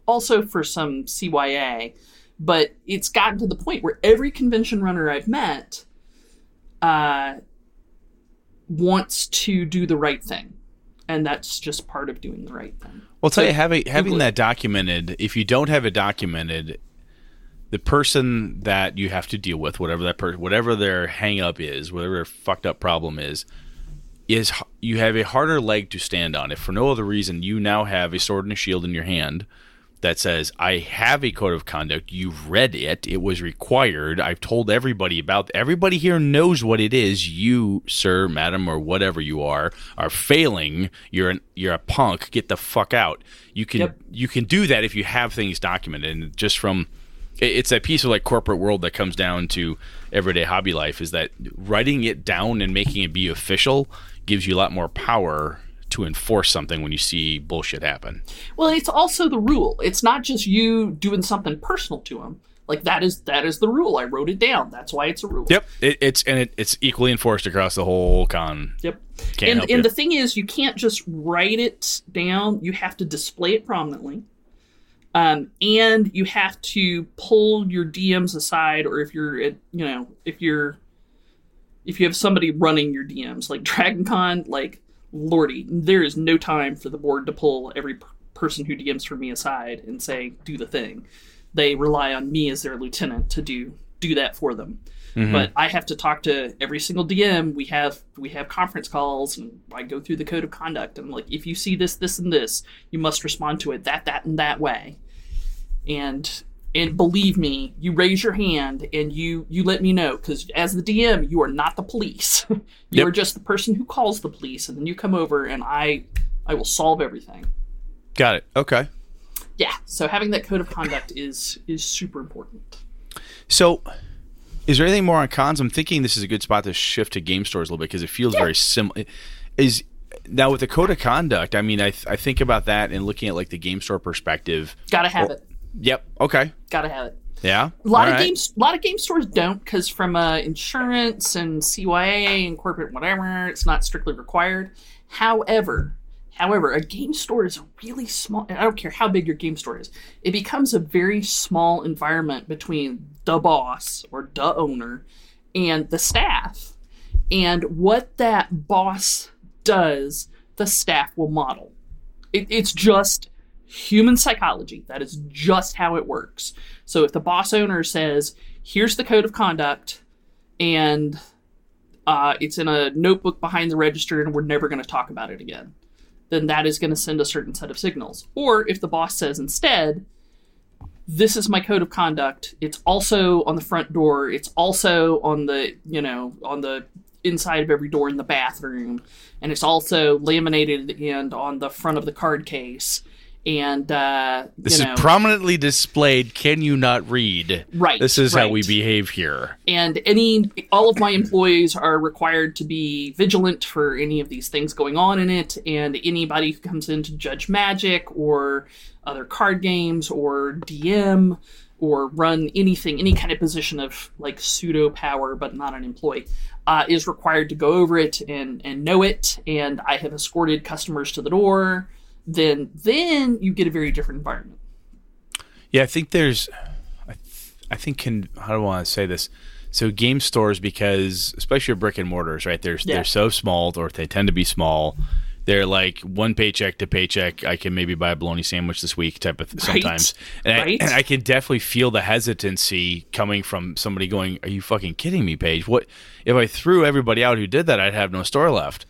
also for some C Y A. But it's gotten to the point where every convention runner I've met uh, wants to do the right thing. And that's just part of doing the right thing. Well, so tell you, having, having that documented, if you don't have it documented, the person that you have to deal with, whatever that per- whatever their hang up is, whatever their fucked up problem is, is you have a harder leg to stand on. If for no other reason, you now have a sword and a shield in your hand that says, I have a code of conduct. You've read it. It was required. I've told everybody about everybody here knows what it is. You, sir, madam, or whatever you are, are failing. You're an, you're a punk. Get the fuck out. You can, yep. you can do that if you have things documented. And just from, it's that piece of like corporate world that comes down to everyday hobby life, is that writing it down and making it be official gives you a lot more power to enforce something when you see bullshit happen. Well, it's also the rule. It's not just you doing something personal to them. Like that is that is the rule. I wrote it down. That's why it's a rule. Yep. It, it's and it, it's equally enforced across the whole con. Yep. Can't and and you. The thing is, you can't just write it down. You have to display it prominently. Um, and you have to pull your D Ms aside, or if you're, you know, if you're, if you have somebody running your D Ms, like DragonCon, like Lordy, there is no time for the board to pull every p- person who D Ms for me aside and say, do the thing. They rely on me as their lieutenant to do do that for them. Mm-hmm. But I have to talk to every single D M. We have we have conference calls, and I go through the code of conduct. And I'm like, if you see this, this, and this, you must respond to it that, that, and that way. And and believe me, you raise your hand and you you let me know, because as the D M, you are not the police. you yep. are just the person who calls the police, and then you come over, and I I will solve everything. Got it. Okay. Yeah. So having that code of conduct is is super important. So. Is there anything more on cons? I'm thinking this is a good spot to shift to game stores a little bit, because it feels yeah. very similar. Is now with the code of conduct, I mean, I th- I think about that and looking at like the game store perspective. Gotta have or, it. Yep. Okay. Gotta have it. Yeah. A lot All of right. games. A lot of game stores don't, because from uh, insurance and C Y A and corporate whatever, it's not strictly required. However, however, a game store is really small. I don't care how big your game store is. It becomes a very small environment between the boss or the owner and the staff, and what that boss does, the staff will model. It, it's just human psychology. That is just how it works. So if the boss owner says, here's the code of conduct, and uh, it's in a notebook behind the register, and we're never going to talk about it again, then that is going to send a certain set of signals. Or if the boss says instead, this is my code of conduct. It's also on the front door. It's also on the, you know, on the inside of every door in the bathroom. And it's also laminated at the end on the front of the card case. And, uh, this you know, is prominently displayed. Can you not read? Right. This is right. how we behave here. And any, all of my employees are required to be vigilant for any of these things going on in it. And anybody who comes in to judge magic or other card games or D M or run anything, any kind of position of like pseudo power, but not an employee, uh, is required to go over it and, and know it. And I have escorted customers to the door. Then then you get a very different environment. Yeah, I think there's, I, th- I think, can, I don't want to say this. So game stores, because especially brick and mortars, right? They're, yeah. they're so small, or they tend to be small. They're like one paycheck to paycheck. I can maybe buy a bologna sandwich this week type of th- right. sometimes. And, right. I, and I can definitely feel the hesitancy coming from somebody going, are you fucking kidding me, Paige? What if I threw everybody out who did that? I'd have no store left.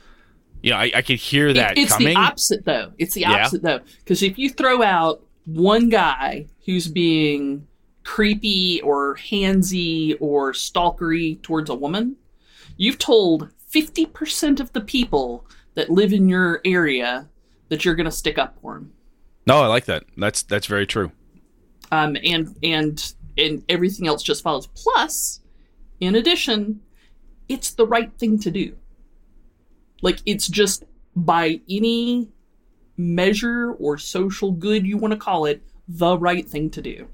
You know, I, I could hear that it, it's coming. It's the opposite, though. It's the opposite, yeah. though. Because if you throw out one guy who's being creepy or handsy or stalkery towards a woman, you've told fifty percent of the people that live in your area that you're going to stick up for them. No, I like that. That's that's very true. Um, and and and everything else just follows. Plus, in addition, it's the right thing to do. Like, it's just by any measure or social good you want to call it, the right thing to do.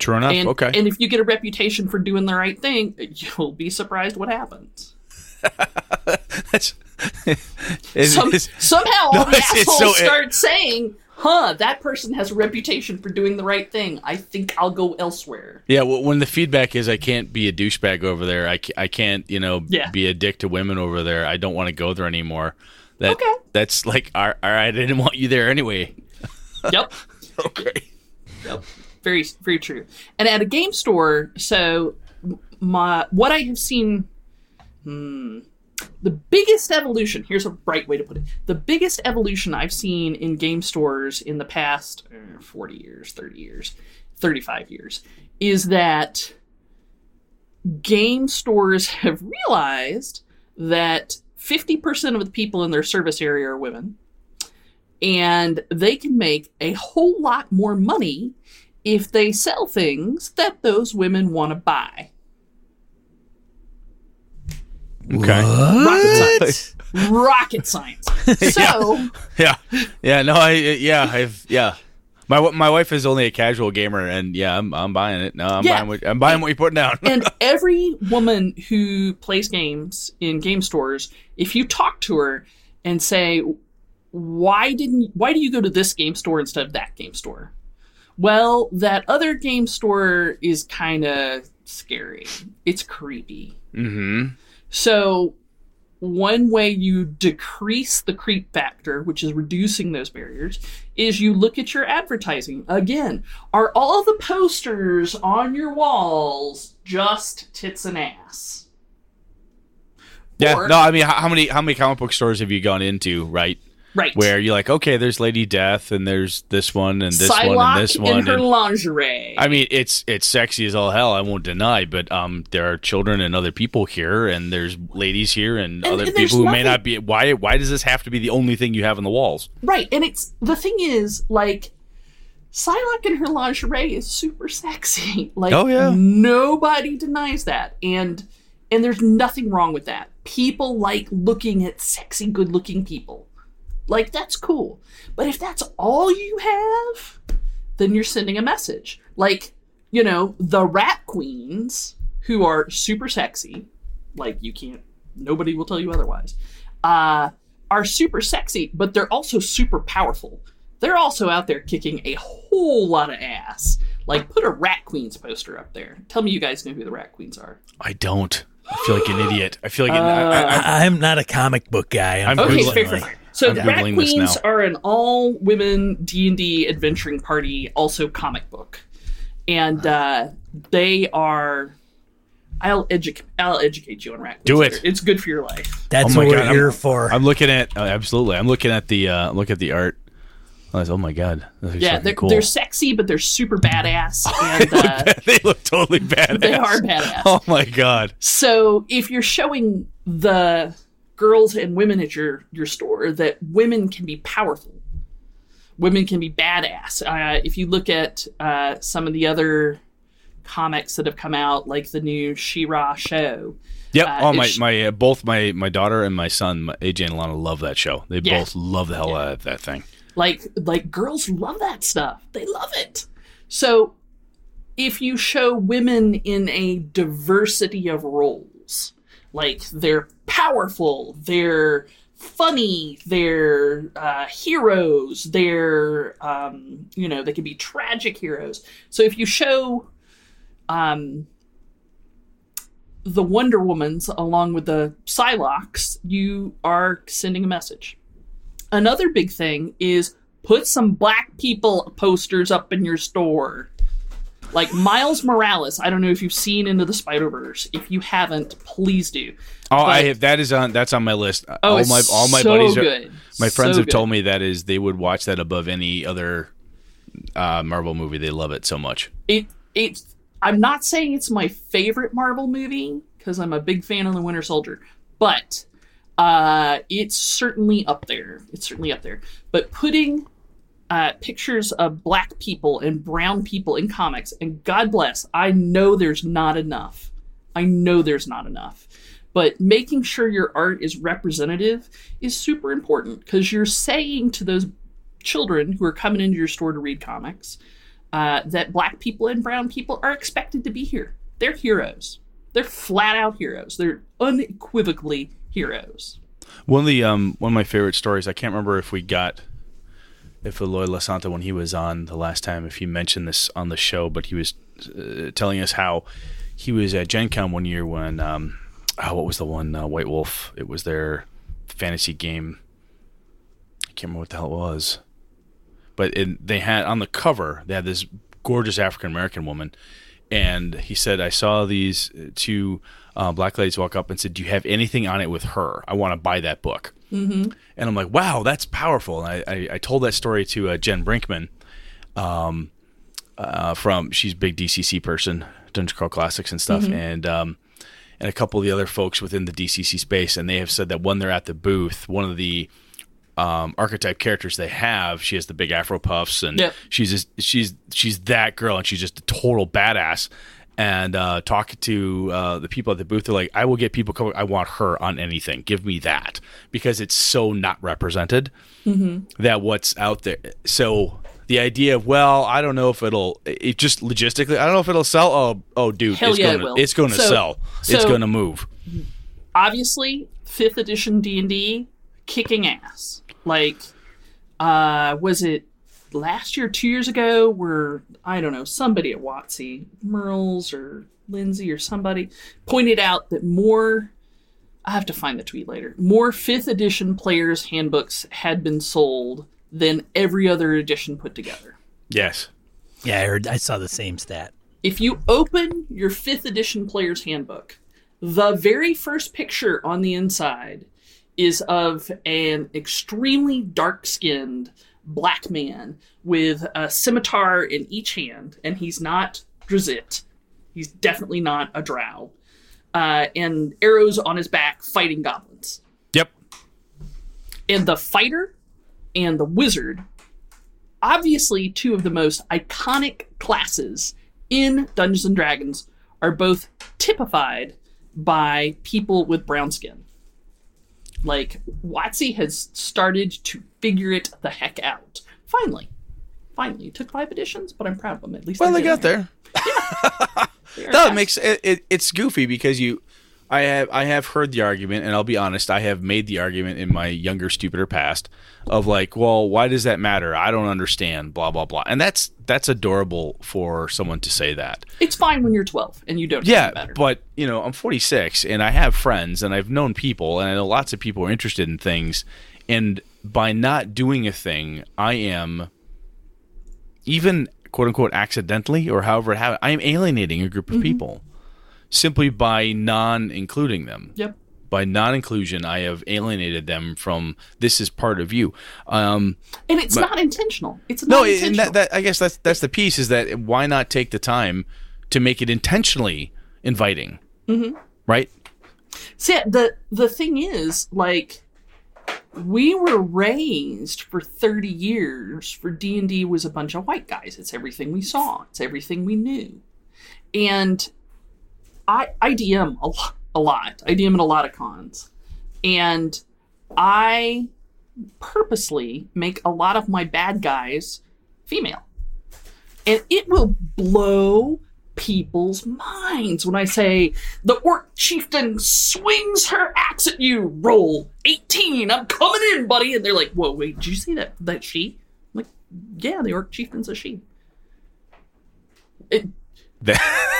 True enough. And, okay. And if you get a reputation for doing the right thing, you'll be surprised what happens. That's, is, Some, is, somehow no, all the it's, assholes it's so, start it, saying, huh, that person has a reputation for doing the right thing. I think I'll go elsewhere. Yeah, well, when the feedback is I can't be a douchebag over there. I, I can't, you know, yeah. be a dick to women over there. I don't want to go there anymore. That, okay. That's like, all right, I didn't want you there anyway. Yep. Okay. Yep. Very, very true. And at a game store, so my what I have seen, hmm, the biggest evolution, here's a bright way to put it, the biggest evolution I've seen in game stores in the past uh, forty years, thirty years, thirty-five years, is that game stores have realized that fifty percent of the people in their service area are women, and they can make a whole lot more money if they sell things that those women want to buy. Okay. Rocket science. Rocket science. So. Yeah. Yeah. yeah no. I. Yeah. I've. Yeah. My my wife is only a casual gamer, and yeah, I'm I'm buying it. No, I'm yeah. buying what I'm buying and, what you're putting down. And every woman who plays games in game stores, if you talk to her and say, "Why didn't? Why do you go to this game store instead of that game store?" Well, that other game store is kind of scary. It's creepy. Mm-hmm. So one way you decrease the creep factor, which is reducing those barriers, is you look at your advertising. Again, are all the posters on your walls just tits and ass? Yeah, or, no, I mean, how many how many comic book stores have you gone into, right? Right. Where you're like, okay, there's Lady Death, and there's this one, and this Psylocke one, and this one. Psylocke in her and, lingerie. I mean, it's it's sexy as all hell, I won't deny, but um, there are children and other people here, and there's ladies here, and, and other and people who nothing, may not be... Why Why does this have to be the only thing you have on the walls? Right, and it's the thing is, like, Psylocke in her lingerie is super sexy. Like, oh, yeah. Nobody denies that, and and there's nothing wrong with that. People like looking at sexy, good-looking people. Like, that's cool. But if that's all you have, then you're sending a message. Like, you know, the Rat Queens, who are super sexy, like, you can't, nobody will tell you otherwise, uh, are super sexy, but they're also super powerful. They're also out there kicking a whole lot of ass. Like, put a Rat Queens poster up there. Tell me you guys know who the Rat Queens are. I don't. I feel like an idiot. I feel like an, uh, I, I, I'm not a comic book guy. I'm okay, fair, fair, fair. So the Rat Queens are an all-women D and D adventuring party, also comic book. And uh, they are... I'll, edu- I'll educate you on Rat Queens. Do it. Later. It's good for your life. That's oh what God. we're here I'm, for. I'm looking at... Uh, absolutely. I'm looking at the uh, look at the art. I was, oh, my God. Yeah, they're, cool. they're sexy, but they're super badass. And, they, uh, look, they look totally badass. They are badass. Oh, my God. So if you're showing the... girls and women at your, your store, that women can be powerful. Women can be badass. Uh, if you look at uh, some of the other comics that have come out, like the new She-Ra show. Yep. Uh, oh, my, she- my, uh, both my, my daughter and my son, my, A J and Alana, love that show. They yeah. both love the hell yeah. out of that thing. Like, like, girls love that stuff. They love it. So if you show women in a diversity of roles, like, they're powerful, they're funny, they're uh, heroes, they're, um, you know, they can be tragic heroes. So if you show um, the Wonder Womans along with the Psylocks, you are sending a message. Another big thing is put some black people posters up in your store. Like Miles Morales, I don't know if you've seen Into the Spider-Verse. If you haven't, please do. Oh, but, I have. That is on. That's on my list. Oh, all it's my all my so buddies, are, good. my friends so have good. told me that is they would watch that above any other uh, Marvel movie. They love it so much. It it. I'm not saying it's my favorite Marvel movie because I'm a big fan of the Winter Soldier, but uh, it's certainly up there. It's certainly up there. But putting uh, pictures of black people and brown people in comics, and God bless, I know there's not enough. I know there's not enough. But making sure your art is representative is super important, because you're saying to those children who are coming into your store to read comics uh, that black people and brown people are expected to be here. They're heroes. They're flat out heroes. They're unequivocally heroes. One of the um, one of my favorite stories, I can't remember if we got, if Eloy Lasanta, when he was on the last time, if he mentioned this on the show, but he was uh, telling us how he was at Gen Con one year when, um, oh, what was the one, uh, White Wolf? It was their fantasy game. I can't remember what the hell it was. But it, they had, on the cover, they had this gorgeous African-American woman. And he said, I saw these two uh, black ladies walk up and said, do you have anything on it with her? I want to buy that book. Mm-hmm. And I'm like, wow, that's powerful. And I, I, I told that story to uh, Jen Brinkman um, uh, from, she's a big D C C person, Dungeon Crawl Classics and stuff. Mm-hmm. And um, and a couple of the other folks within the D C C space. And they have said that when they're at the booth, one of the Um, archetype characters they have, she has the big Afro puffs, and yep. she's just, she's she's that girl, and she's just a total badass. And uh, talking to uh, the people at the booth, they're like, I will get people coming. I want her on anything. Give me that, because it's so not represented mm-hmm. that what's out there. So the idea of, well, I don't know if it'll, it just logistically, I don't know if it'll sell. Oh, oh, dude, Hell it's yeah, going it to it's going to so, sell. So it's going to move. Obviously, fifth edition D and D kicking ass. Like, uh, was it last year, two years ago, where, I don't know, somebody at WotC, Merles or Lindsay or somebody, pointed out that more, I have to find the tweet later, more fifth edition players' handbooks had been sold than every other edition put together. Yes. Yeah, I heard, I saw the same stat. If you open your fifth edition players' handbook, the very first picture on the inside is of an extremely dark-skinned black man with a scimitar in each hand, and he's not Drazzt. He's definitely not a drow. Uh, and arrows on his back fighting goblins. Yep. And the fighter and the wizard, obviously two of the most iconic classes in Dungeons and Dragons, are both typified by people with brown skin. Like, WotC has started to figure it the heck out. Finally. Finally. It took five editions, but I'm proud of them. At least well, they got there. Yeah. No, it makes it, it, it's goofy because you, I have I have heard the argument, and I'll be honest, I have made the argument in my younger, stupider past of like, well, why does that matter? I don't understand, blah, blah, blah. And that's that's adorable for someone to say that. It's fine when you're twelve and you don't know yeah, better. But, you know, I'm forty-six and I have friends and I've known people and I know lots of people are interested in things. And by not doing a thing, I am even, quote unquote, accidentally or however it happened, I am alienating a group of mm-hmm. people. Simply by non-including them. Yep. By non-inclusion, I have alienated them from this is part of you. Um, and it's but, not intentional. It's not no, intentional. No, and that, that, I guess that's that's the piece, is that why not take the time to make it intentionally inviting? Mm-hmm. Right? See, the, the thing is, like, we were raised for thirty years for D and D was a bunch of white guys. It's everything we saw. It's everything we knew. And I, I D M a, a lot. I D M at a lot of cons. And I purposely make a lot of my bad guys female. And it will blow people's minds when I say, the orc chieftain swings her axe at you. Roll eighteen. I'm coming in, buddy. And they're like, whoa, wait, did you say that? That she? I'm like, yeah, the orc chieftain's a she. It,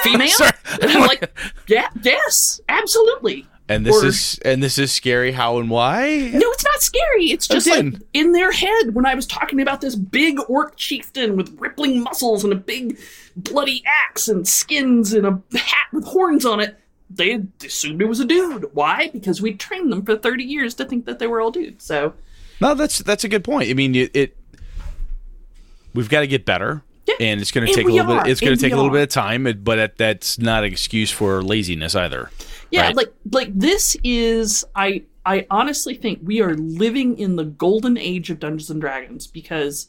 female? Sorry. And I'm like, yeah, yes, absolutely. And this or, is and this is scary. How and why? No, it's not scary. It's just Again. like in their head when I was talking about this big orc chieftain with rippling muscles and a big bloody axe and skins and a hat with horns on it. They assumed it was a dude. Why? Because we trained them for thirty years to think that they were all dudes. So, no, that's that's a good point. I mean, it. it we've got to get better. Yeah. And it's going to take a little are. bit. It's going to take a little bit of time, but that's not an excuse for laziness either. Yeah, right? like like this is. I I honestly think we are living in the golden age of Dungeons and Dragons, because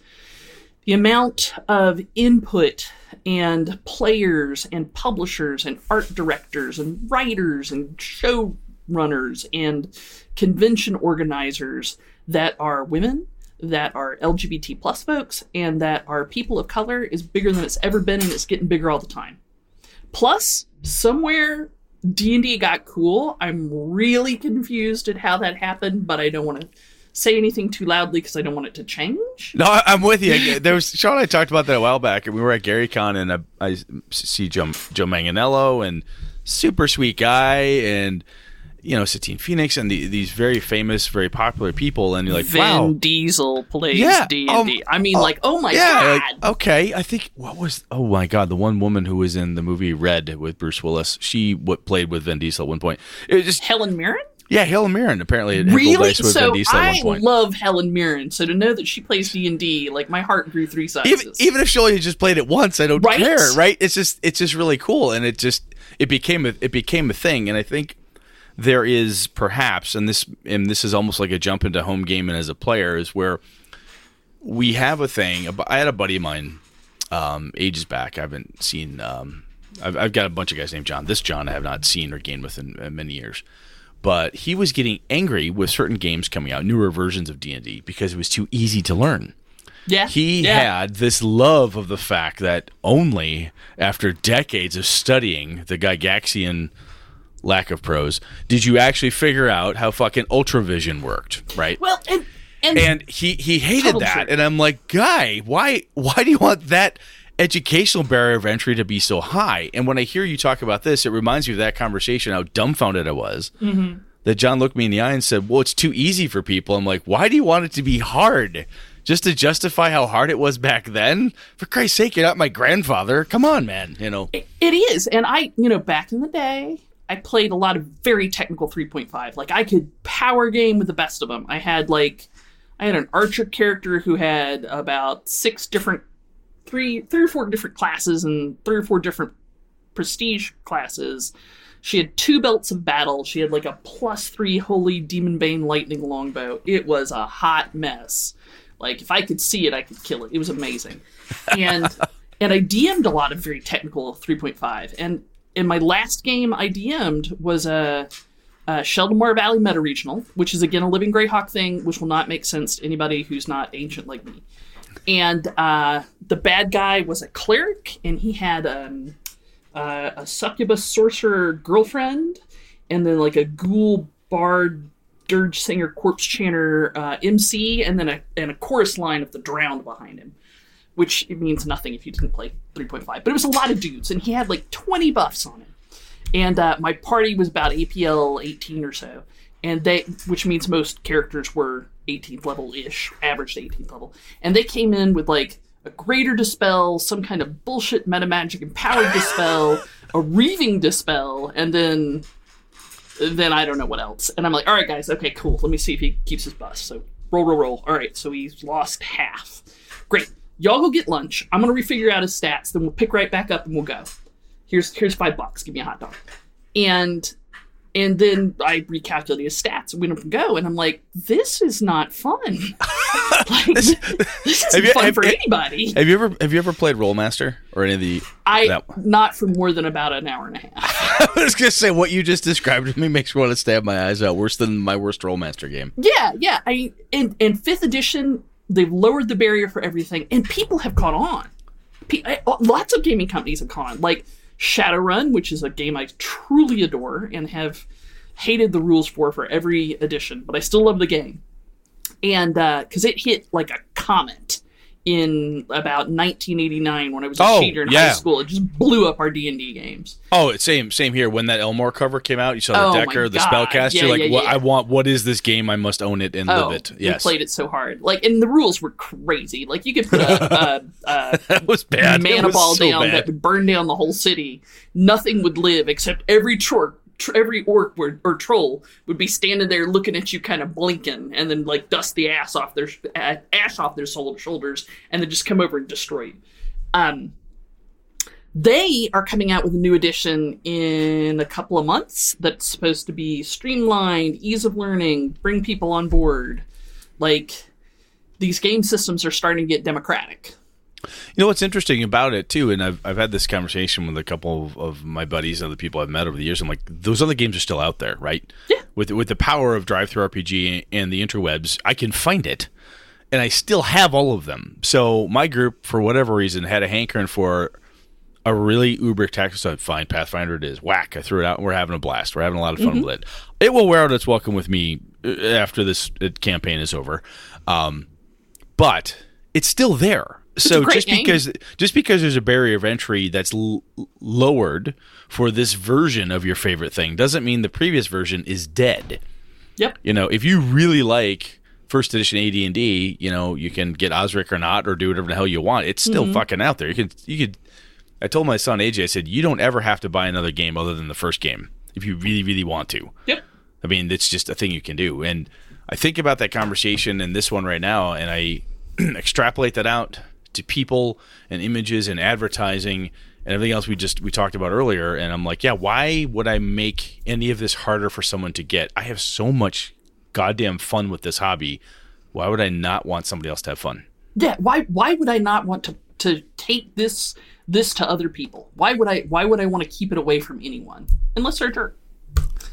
the amount of input and players and publishers and art directors and writers and showrunners and convention organizers that are women, that are L G B T plus folks, and that are people of color is bigger than it's ever been, and it's getting bigger all the time. Plus, somewhere D and D got cool. I'm really confused at how that happened, but I don't want to say anything too loudly because I don't want it to change. No, I'm with you. There was Sean and I talked about that a while back, and we were at Gary Con, and I, I see Joe, Joe Manganiello, and super sweet guy, and you know, Satine Phoenix, and the, these very famous, very popular people, and you're like, Vin wow. Vin Diesel plays yeah, D and D. Um, I mean, uh, like, oh my yeah, God. Like, okay, I think, what was, oh my God, the one woman who was in the movie Red with Bruce Willis, she what played with Vin Diesel at one point. It was just Helen Mirren? Yeah, Helen Mirren, apparently. Really? So I love Helen Mirren, so to know that she plays D and D, like, my heart grew three sizes. Even, even if she only just played it once, I don't right? care, right? It's just, it's just really cool, and it just, it became a, it became a thing, and I think there is perhaps, and this and this is almost like a jump into home game and as a player, is where we have a thing. I had a buddy of mine um, ages back. I haven't seen um, – I've, I've got a bunch of guys named John. This John I have not seen or gamed with in, in many years. But he was getting angry with certain games coming out, newer versions of D and D, because it was too easy to learn. Yeah, he yeah. had this love of the fact that only after decades of studying the Gygaxian – lack of prose, did you actually figure out how fucking Ultravision worked, right? Well, and and, and he, he hated that, true. And I'm like, guy, why why do you want that educational barrier of entry to be so high? And when I hear you talk about this, it reminds me of that conversation, how dumbfounded I was, mm-hmm. that John looked me in the eye and said, well, it's too easy for people. I'm like, why do you want it to be hard? Just to justify how hard it was back then? For Christ's sake, you're not my grandfather. Come on, man, you know. It, it is, and I, you know, back in the day, I played a lot of very technical three point five. Like, I could power game with the best of them. I had, like, I had an archer character who had about six different, three, three or four different classes and three or four different prestige classes. She had two belts of battle. She had, like, a plus three holy demon bane lightning longbow. It was a hot mess. Like, if I could see it, I could kill it. It was amazing. And and I D M'd a lot of very technical three point five. And in my last game I D M'd was a, a Sheldamore Valley Meta Regional, which is, again, a Living Greyhawk thing, which will not make sense to anybody who's not ancient like me. And uh, the bad guy was a cleric, and he had um, uh, a succubus sorcerer girlfriend, and then, like, a ghoul bard, dirge singer, corpse chanter uh, M C, and then a, and a chorus line of the drowned behind him. Which it means nothing if you didn't play three point five. But it was a lot of dudes, and he had like twenty buffs on him. And uh, my party was about A P L eighteen or so, and they, which means most characters were eighteenth level-ish, averaged eighteenth level. And they came in with like a greater dispel, some kind of bullshit metamagic empowered dispel, a reaving dispel, and then, then I don't know what else. And I'm like, all right, guys, okay, cool. Let me see if he keeps his buff. So roll, roll, roll. All right, so he's lost half. Great. Y'all go get lunch. I'm going to refigure out his stats. Then we'll pick right back up and we'll go. Here's here's five bucks. Give me a hot dog. And and then I recalculated his stats and we didn't go. And I'm like, this is not fun. Like, this, this isn't you, fun have, for have, anybody. Have you ever have you ever played Rollmaster or any of the? I that not for more than about an hour and a half. I was going to say, what you just described to me makes me want to stab my eyes out. Worse than my worst Rollmaster game. Yeah, yeah. I and and fifth edition. They've lowered the barrier for everything, and people have caught on. Pe- I, lots of gaming companies have caught on, like Shadowrun, which is a game I truly adore and have hated the rules for for every edition, but I still love the game. And because uh, it hit like a comet in about nineteen eighty-nine when I was a oh, cheater in yeah. high school. It just blew up our D and D games. Oh, same same here. When that Elmore cover came out, you saw the oh Decker, the Spellcaster. Yeah, you're like, yeah, what, yeah. I want, what is this game? I must own it and oh, live it. Yes. We played it so hard. Like, and the rules were crazy. Like, you could put a, a, a that was bad. mana ball so down bad. That would burn down the whole city. Nothing would live except every chork. Every orc or troll would be standing there looking at you, kind of blinking, and then like dust the ass off their ash off their shoulders, and then just come over and destroy you. Um, they are coming out with a new edition in a couple of months that's supposed to be streamlined, ease of learning, bring people on board. Like, these game systems are starting to get democratic. You know what's interesting about it too, and I've I've had this conversation with a couple of, of my buddies and other people I've met over the years. I'm like, those other games are still out there, right? Yeah. With with the power of DriveThruRPG and the interwebs, I can find it, and I still have all of them. So my group, for whatever reason, had a hankering for a really uber tactical. So find Pathfinder. It is whack. I threw it out, and we're having a blast. We're having a lot of fun mm-hmm. with it. It will wear out its welcome with me after this campaign is over, um, but it's still there. So just game. because just because there's a barrier of entry that's l- lowered for this version of your favorite thing doesn't mean the previous version is dead. Yep. You know, if you really like first edition A D and D, you know, you can get Osric or not, or do whatever the hell you want. It's still mm-hmm. fucking out there. You could you could. I told my son A J, I said, you don't ever have to buy another game other than the first game if you really really want to. Yep. I mean, it's just a thing you can do. And I think about that conversation and this one right now, and I extrapolate that out to people and images and advertising and everything else we just we talked about earlier, and I'm like, yeah, why would I make any of this harder for someone to get? I have so much goddamn fun with this hobby. Why would I not want somebody else to have fun? Yeah, why why would I not want to to take this this to other people? Why would I why would I want to keep it away from anyone? Unless they're dirt.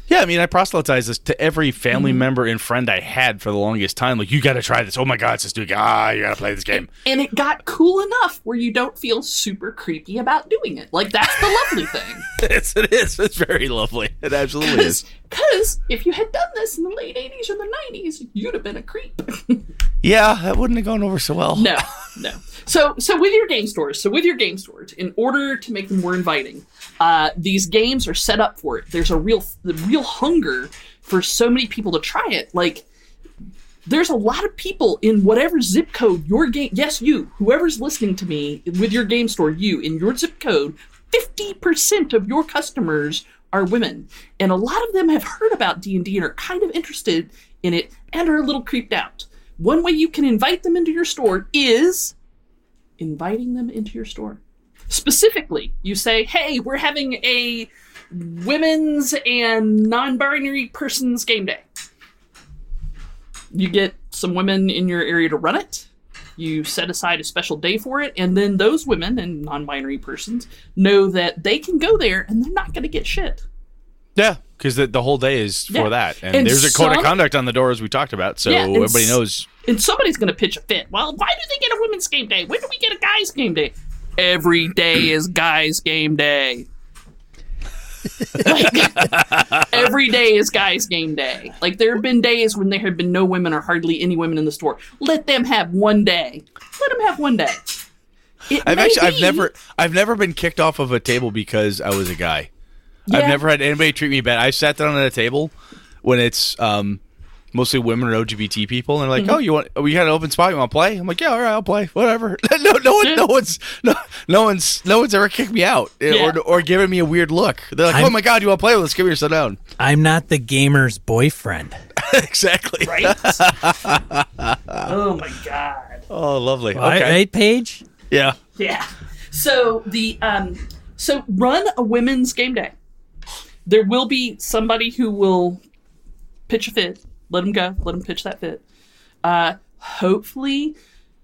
Yeah, I mean, I proselytized this to every family mm. member and friend I had for the longest time. Like, you got to try this. Oh, my God, it's this dude. Ah, you got to play this game. And, and it got cool enough where you don't feel super creepy about doing it. Like, that's the lovely thing. Yes, it is. It's very lovely. It absolutely Cause, is. Because if you had done this in the late eighties or the nineties, you'd have been a creep. Yeah, that wouldn't have gone over so well. No, no. So, so with your game stores, so with your game stores, in order to make them more inviting, uh, these games are set up for it. There's a real, the real hunger for so many people to try it. Like, there's a lot of people in whatever zip code your game, yes, you, whoever's listening to me with your game store, you, in your zip code, fifty percent of your customers are women. And a lot of them have heard about D and D and are kind of interested in it and are a little creeped out. One way you can invite them into your store is inviting them into your store. Specifically, you say, hey, we're having a women's and non-binary person's game day. You get some women in your area to run it. You set aside a special day for it. And then those women and non-binary persons know that they can go there and they're not going to get shit. Yeah, because the, the whole day is yeah. for that. And, and there's a some, code of conduct on the door, as we talked about, so yeah, everybody knows. And somebody's going to pitch a fit. Well, why do they get a women's game day? When do we get a guy's game day? Every day is guy's game day. Like, every day is guy's game day. Like, there have been days when there have been no women or hardly any women in the store. Let them have one day. Let them have one day. It I've actually, be, I've never, I've never been kicked off of a table because I was a guy. Yeah. I've never had anybody treat me bad. I sat down at a table when it's um, mostly women or L G B T people, and they're like, mm-hmm. "Oh, you want? We got an open spot. You want to play?" I'm like, "Yeah, all right, I'll play. Whatever." no, no one, no one's, no, no one's, no one's ever kicked me out yeah. or or given me a weird look. They're like, I'm, "Oh my God, you want to play? Let's give yourself down." I'm not the gamer's boyfriend. Exactly. Right. Oh my God. Oh, lovely. Well, okay. Right, Paige? Yeah. Yeah. So the um, so run a women's game day. There will be somebody who will pitch a fit. Let them go. Let them pitch that fit. Uh, hopefully,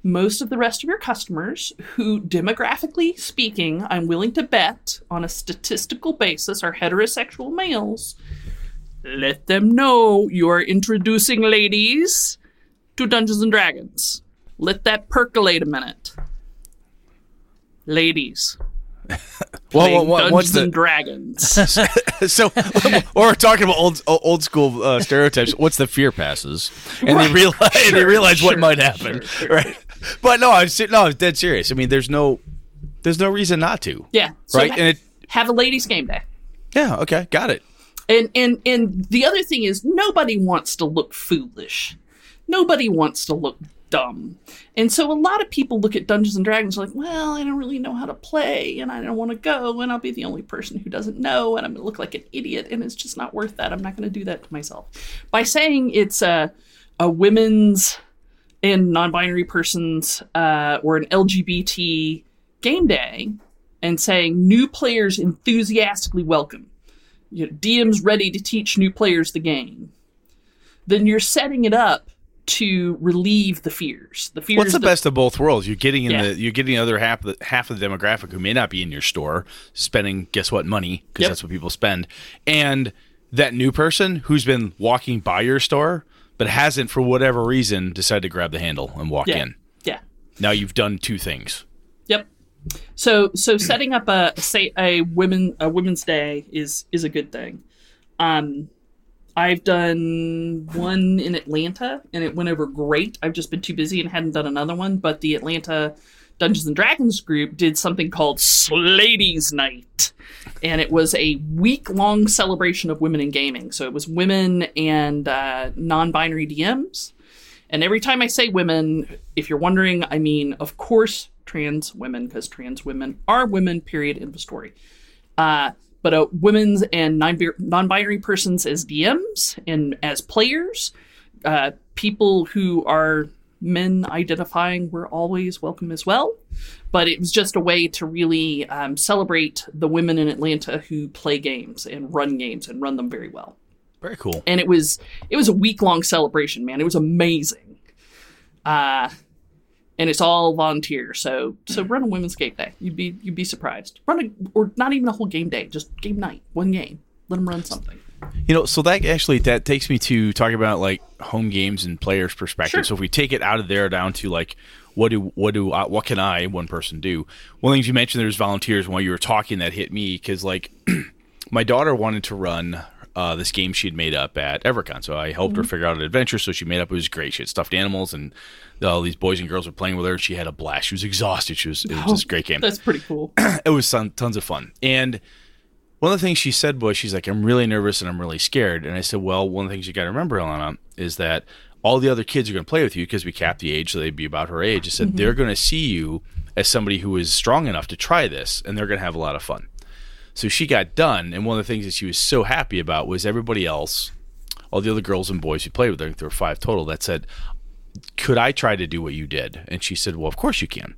most of the rest of your customers who, demographically speaking, I'm willing to bet on a statistical basis are heterosexual males. Let them know you're introducing ladies to Dungeons and Dragons. Let that percolate a minute. Ladies. Well, well, well, Dungeons and Dragons. So, or we're talking about old old school uh, stereotypes. What's the fear passes, and right. they realize sure, they realize sure, what might happen, sure, sure. right? But no, I'm no, I'm dead serious. I mean, there's no there's no reason not to. Yeah, so right. Ha- and it, have a ladies' game day. Yeah. Okay. Got it. And and and the other thing is, nobody wants to look foolish. Nobody wants to look dumb. And so a lot of people look at Dungeons and Dragons like, well, I don't really know how to play and I don't want to go and I'll be the only person who doesn't know and I'm going to look like an idiot and it's just not worth that. I'm not going to do that to myself. By saying it's a, a women's and non-binary persons uh, or an L G B T game day and saying new players enthusiastically welcome. You know, D M's ready to teach new players the game. Then you're setting it up to relieve the fears. The fears. What's the that, best of both worlds? You're getting in yeah. the you're getting the other half of the half of the demographic who may not be in your store spending guess what money because yep. that's what people spend, and that new person who's been walking by your store but hasn't for whatever reason decided to grab the handle and walk yeah. in. Yeah. Now you've done two things. Yep. So so setting up a say a women a women's day is is a good thing. Um. I've done one in Atlanta, and it went over great. I've just been too busy and hadn't done another one, but the Atlanta Dungeons and Dragons group did something called Sladies Night, and it was a week-long celebration of women in gaming. So it was women and uh, non-binary D Ms, and every time I say women, if you're wondering, I mean, of course, trans women, because trans women are women, period, end of story. Uh But uh, women's and non-binary persons as D Ms and as players, uh, people who are men identifying were always welcome as well. But it was just a way to really um, celebrate the women in Atlanta who play games and run games and run them very well. Very cool. And it was it was a week long celebration, man. It was amazing. Uh, And it's all volunteer, so so run a women's game day. You'd be you'd be surprised. Run a, or not even a whole game day, just game night, one game. Let them run something. You know, so that actually that takes me to talking about like home games and players' perspective. Sure. So if we take it out of there down to like what do what do I, what can I one person do? One of the things you mentioned there's volunteers while you were talking that hit me because like my daughter wanted to run. Uh, this game she had made up at EverCon. So I helped mm-hmm. her figure out an adventure. So she made up. It was great. She had stuffed animals, and all uh, these boys and girls were playing with her. She had a blast. She was exhausted. She was, it was oh, just a great game. That's pretty cool. It was some, tons of fun. And one of the things she said was, she's like, I'm really nervous and I'm really scared. And I said, well, one of the things you got to remember, Elena, is that all the other kids are going to play with you because we capped the age, so they'd be about her age. I said, mm-hmm. they're going to see you as somebody who is strong enough to try this, and they're going to have a lot of fun. So she got done, and one of the things that she was so happy about was everybody else, all the other girls and boys who played with her, I think there were five total, that said, could I try to do what you did? And she said, well, of course you can.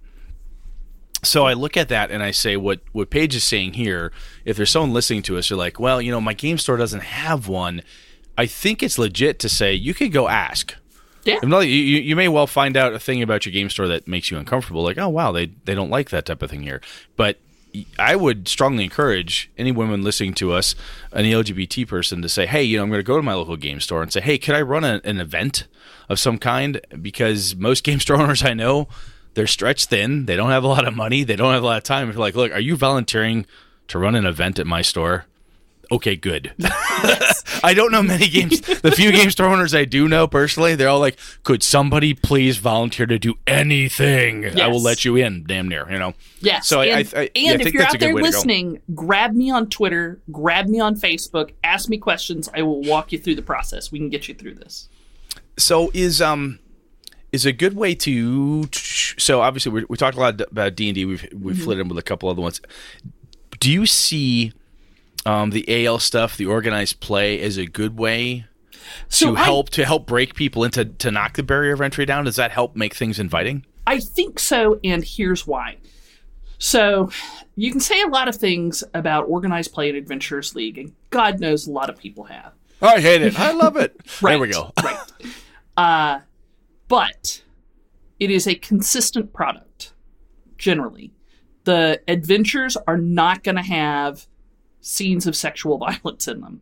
So I look at that and I say, what, what Paige is saying here, if there's someone listening to us, you're like, well, you know, my game store doesn't have one. I think it's legit to say, you could go ask. Yeah. You, you may well find out a thing about your game store that makes you uncomfortable, like, oh, wow, they, they don't like that type of thing here. But I would strongly encourage any woman listening to us, an L G B T person, to say, hey, you know, I'm going to go to my local game store and say, hey, could I run a, an event of some kind? Because most game store owners I know, they're stretched thin. They don't have a lot of money. They don't have a lot of time. If you're like, look, are you volunteering to run an event at my store? Okay, good. Yes. I don't know many games. The few game store owners I do know personally, they're all like, could somebody please volunteer to do anything? Yes. I will let you in, damn near, you know? Yes. So and, I, I, I, and yeah, I think if you're that's out there listening, grab me on Twitter, grab me on Facebook, ask me questions. I will walk you through the process. We can get you through this. So is um is a good way to... So obviously, we, we talked a lot about D and D. We've, we've mm-hmm. flitted in with a couple other ones. Do you see... Um, the A L stuff, the organized play, is a good way so to I, help to help break people into to knock the barrier of entry down. Does that help make things inviting? I think so, and here's why. So you can say a lot of things about organized play in Adventurers League, and God knows a lot of people have. I hate it. I love it. Right, there we go. Right. Uh, but it is a consistent product, generally. The adventures are not going to have scenes of sexual violence in them.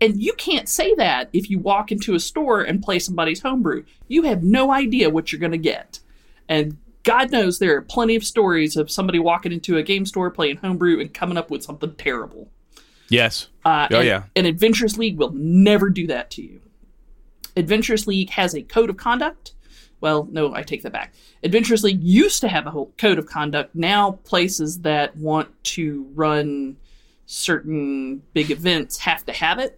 And you can't say that if you walk into a store and play somebody's homebrew. You have no idea what you're going to get. And God knows there are plenty of stories of somebody walking into a game store, playing homebrew, and coming up with something terrible. Yes. Uh, oh, and, yeah. And Adventurers League will never do that to you. Adventurers League has a code of conduct. Well, no, I take that back. Adventurers League used to have a whole code of conduct. Now places that want to run... certain big events have to have it,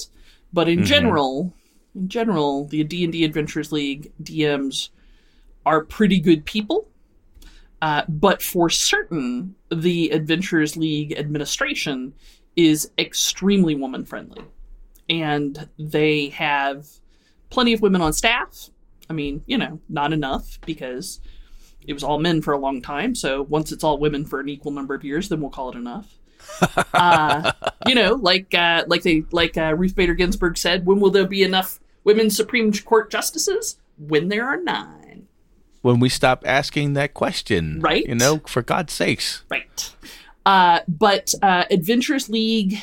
but in mm-hmm. general, in general, the D and D Adventurers League D Ms are pretty good people. Uh, but for certain, the Adventurers League administration is extremely woman friendly, and they have plenty of women on staff. I mean, you know, not enough because it was all men for a long time, so once it's all women for an equal number of years, then we'll call it enough. uh, you know, like uh, like they like uh, Ruth Bader Ginsburg said, when will there be enough women Supreme Court justices? When there are nine. When we stop asking that question. Right. You know, for God's sakes. Right. Uh, but uh, Adventurers League,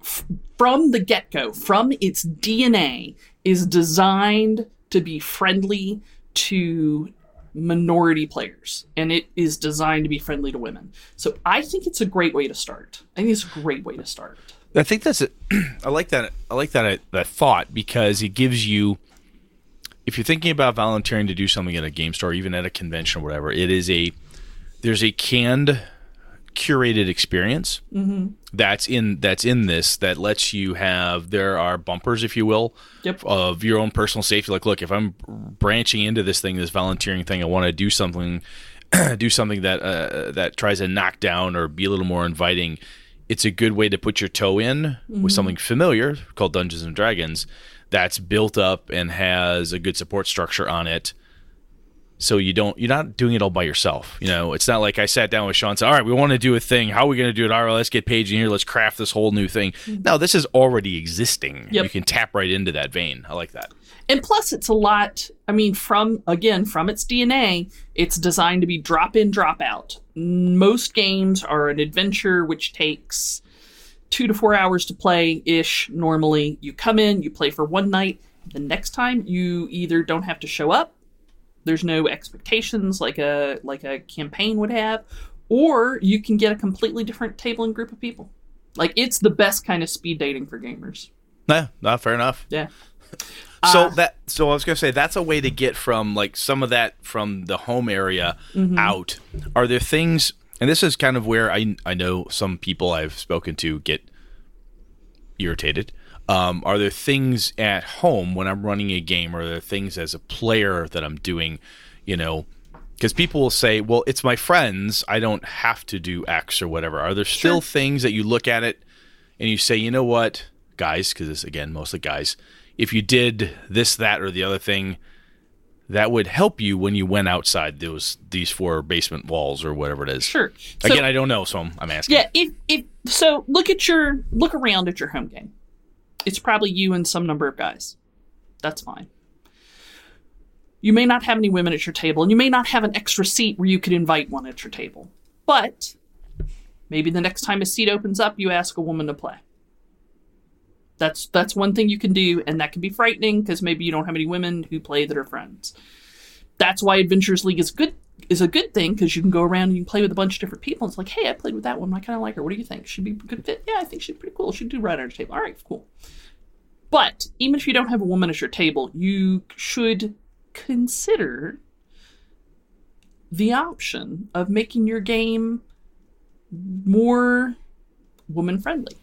f- from the get-go, from its D N A, is designed to be friendly to minority players, and it is designed to be friendly to women. So I think it's a great way to start. I think it's a great way to start. I think that's it. I like that. I like that that thought, because it gives you, if you're thinking about volunteering to do something at a game store, even at a convention or whatever, it is a there's a canned, curated experience mm-hmm. that's in that's in this that lets you have there are bumpers, if you will, yep. of your own personal safety. Like, look, if I'm branching into this thing, this volunteering thing, I want to do something, do something that uh, that tries to knock down or be a little more inviting. It's a good way to put your toe in mm-hmm. with something familiar called Dungeons and Dragons that's built up and has a good support structure on it. So you don't, you're not doing it all by yourself. You know, it's not like I sat down with Sean and said, all right, we want to do a thing. How are we going to do it? All right, let's get Paige in here. Let's craft this whole new thing. Mm-hmm. No, this is already existing. Yep. You can tap right into that vein. I like that. And plus it's a lot, I mean, from, again, from its D N A, it's designed to be drop in, drop out. Most games are an adventure, which takes two to four hours to play-ish normally. You come in, you play for one night. The next time you either don't have to show up, there's no expectations like a like a campaign would have, or you can get a completely different table and group of people. Like, it's the best kind of speed dating for gamers. Yeah, not fair enough. Yeah. So that, so I was going to say, that's a way to get from like some of that from the home area mm-hmm. out. Are there things, and this is kind of where I I know some people I've spoken to get irritated. Um, are there things at home when I'm running a game, or are there things as a player that I'm doing, you know, because people will say, well, it's my friends, I don't have to do X or whatever. Are there still sure. things that you look at it and you say, you know what, guys, because this, again, mostly guys, if you did this, that, or the other thing, that would help you when you went outside those these four basement walls or whatever it is. Sure. So, again, I don't know, so I'm, I'm asking. Yeah. If if so, look at your look around at your home game. It's probably you and some number of guys. That's fine. You may not have any women at your table, and you may not have an extra seat where you could invite one at your table. But maybe the next time a seat opens up, you ask a woman to play. That's that's one thing you can do, and that can be frightening because maybe you don't have any women who play that are friends. That's why Adventurers League is good is a good thing, because you can go around and you play with a bunch of different people. It's like, hey, I played with that one. I kind of like her. What do you think? She'd be a good fit. Yeah, I think she'd be pretty cool. She'd do right at your table. All right, cool. But even if you don't have a woman at your table, you should consider the option of making your game more woman-friendly,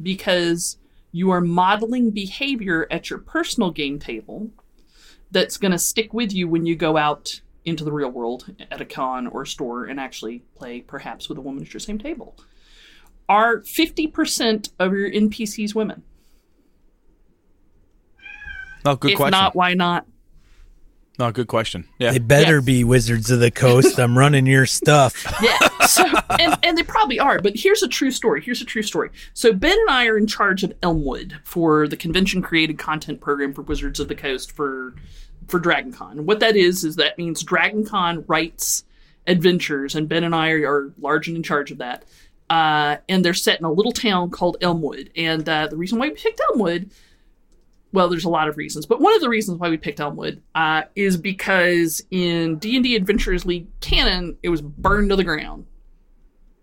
because you are modeling behavior at your personal game table that's going to stick with you when you go out into the real world at a con or a store and actually play perhaps with a woman at your same table. Are fifty percent of your N P Cs women? Oh, good if question. If not, why not? Oh, good question. Yeah. They better yes. be Wizards of the Coast. I'm running your stuff. Yeah. So, and, and they probably are, but here's a true story. Here's a true story. So Ben and I are in charge of Elmwood for the convention-created content program for Wizards of the Coast for for DragonCon. What that is, is that means DragonCon writes adventures, and Ben and I are large and in charge of that. Uh, and they're set in a little town called Elmwood. And uh, the reason why we picked Elmwood... Well, there's a lot of reasons, but one of the reasons why we picked Elmwood uh, is because in D and D Adventurers League canon, it was burned to the ground,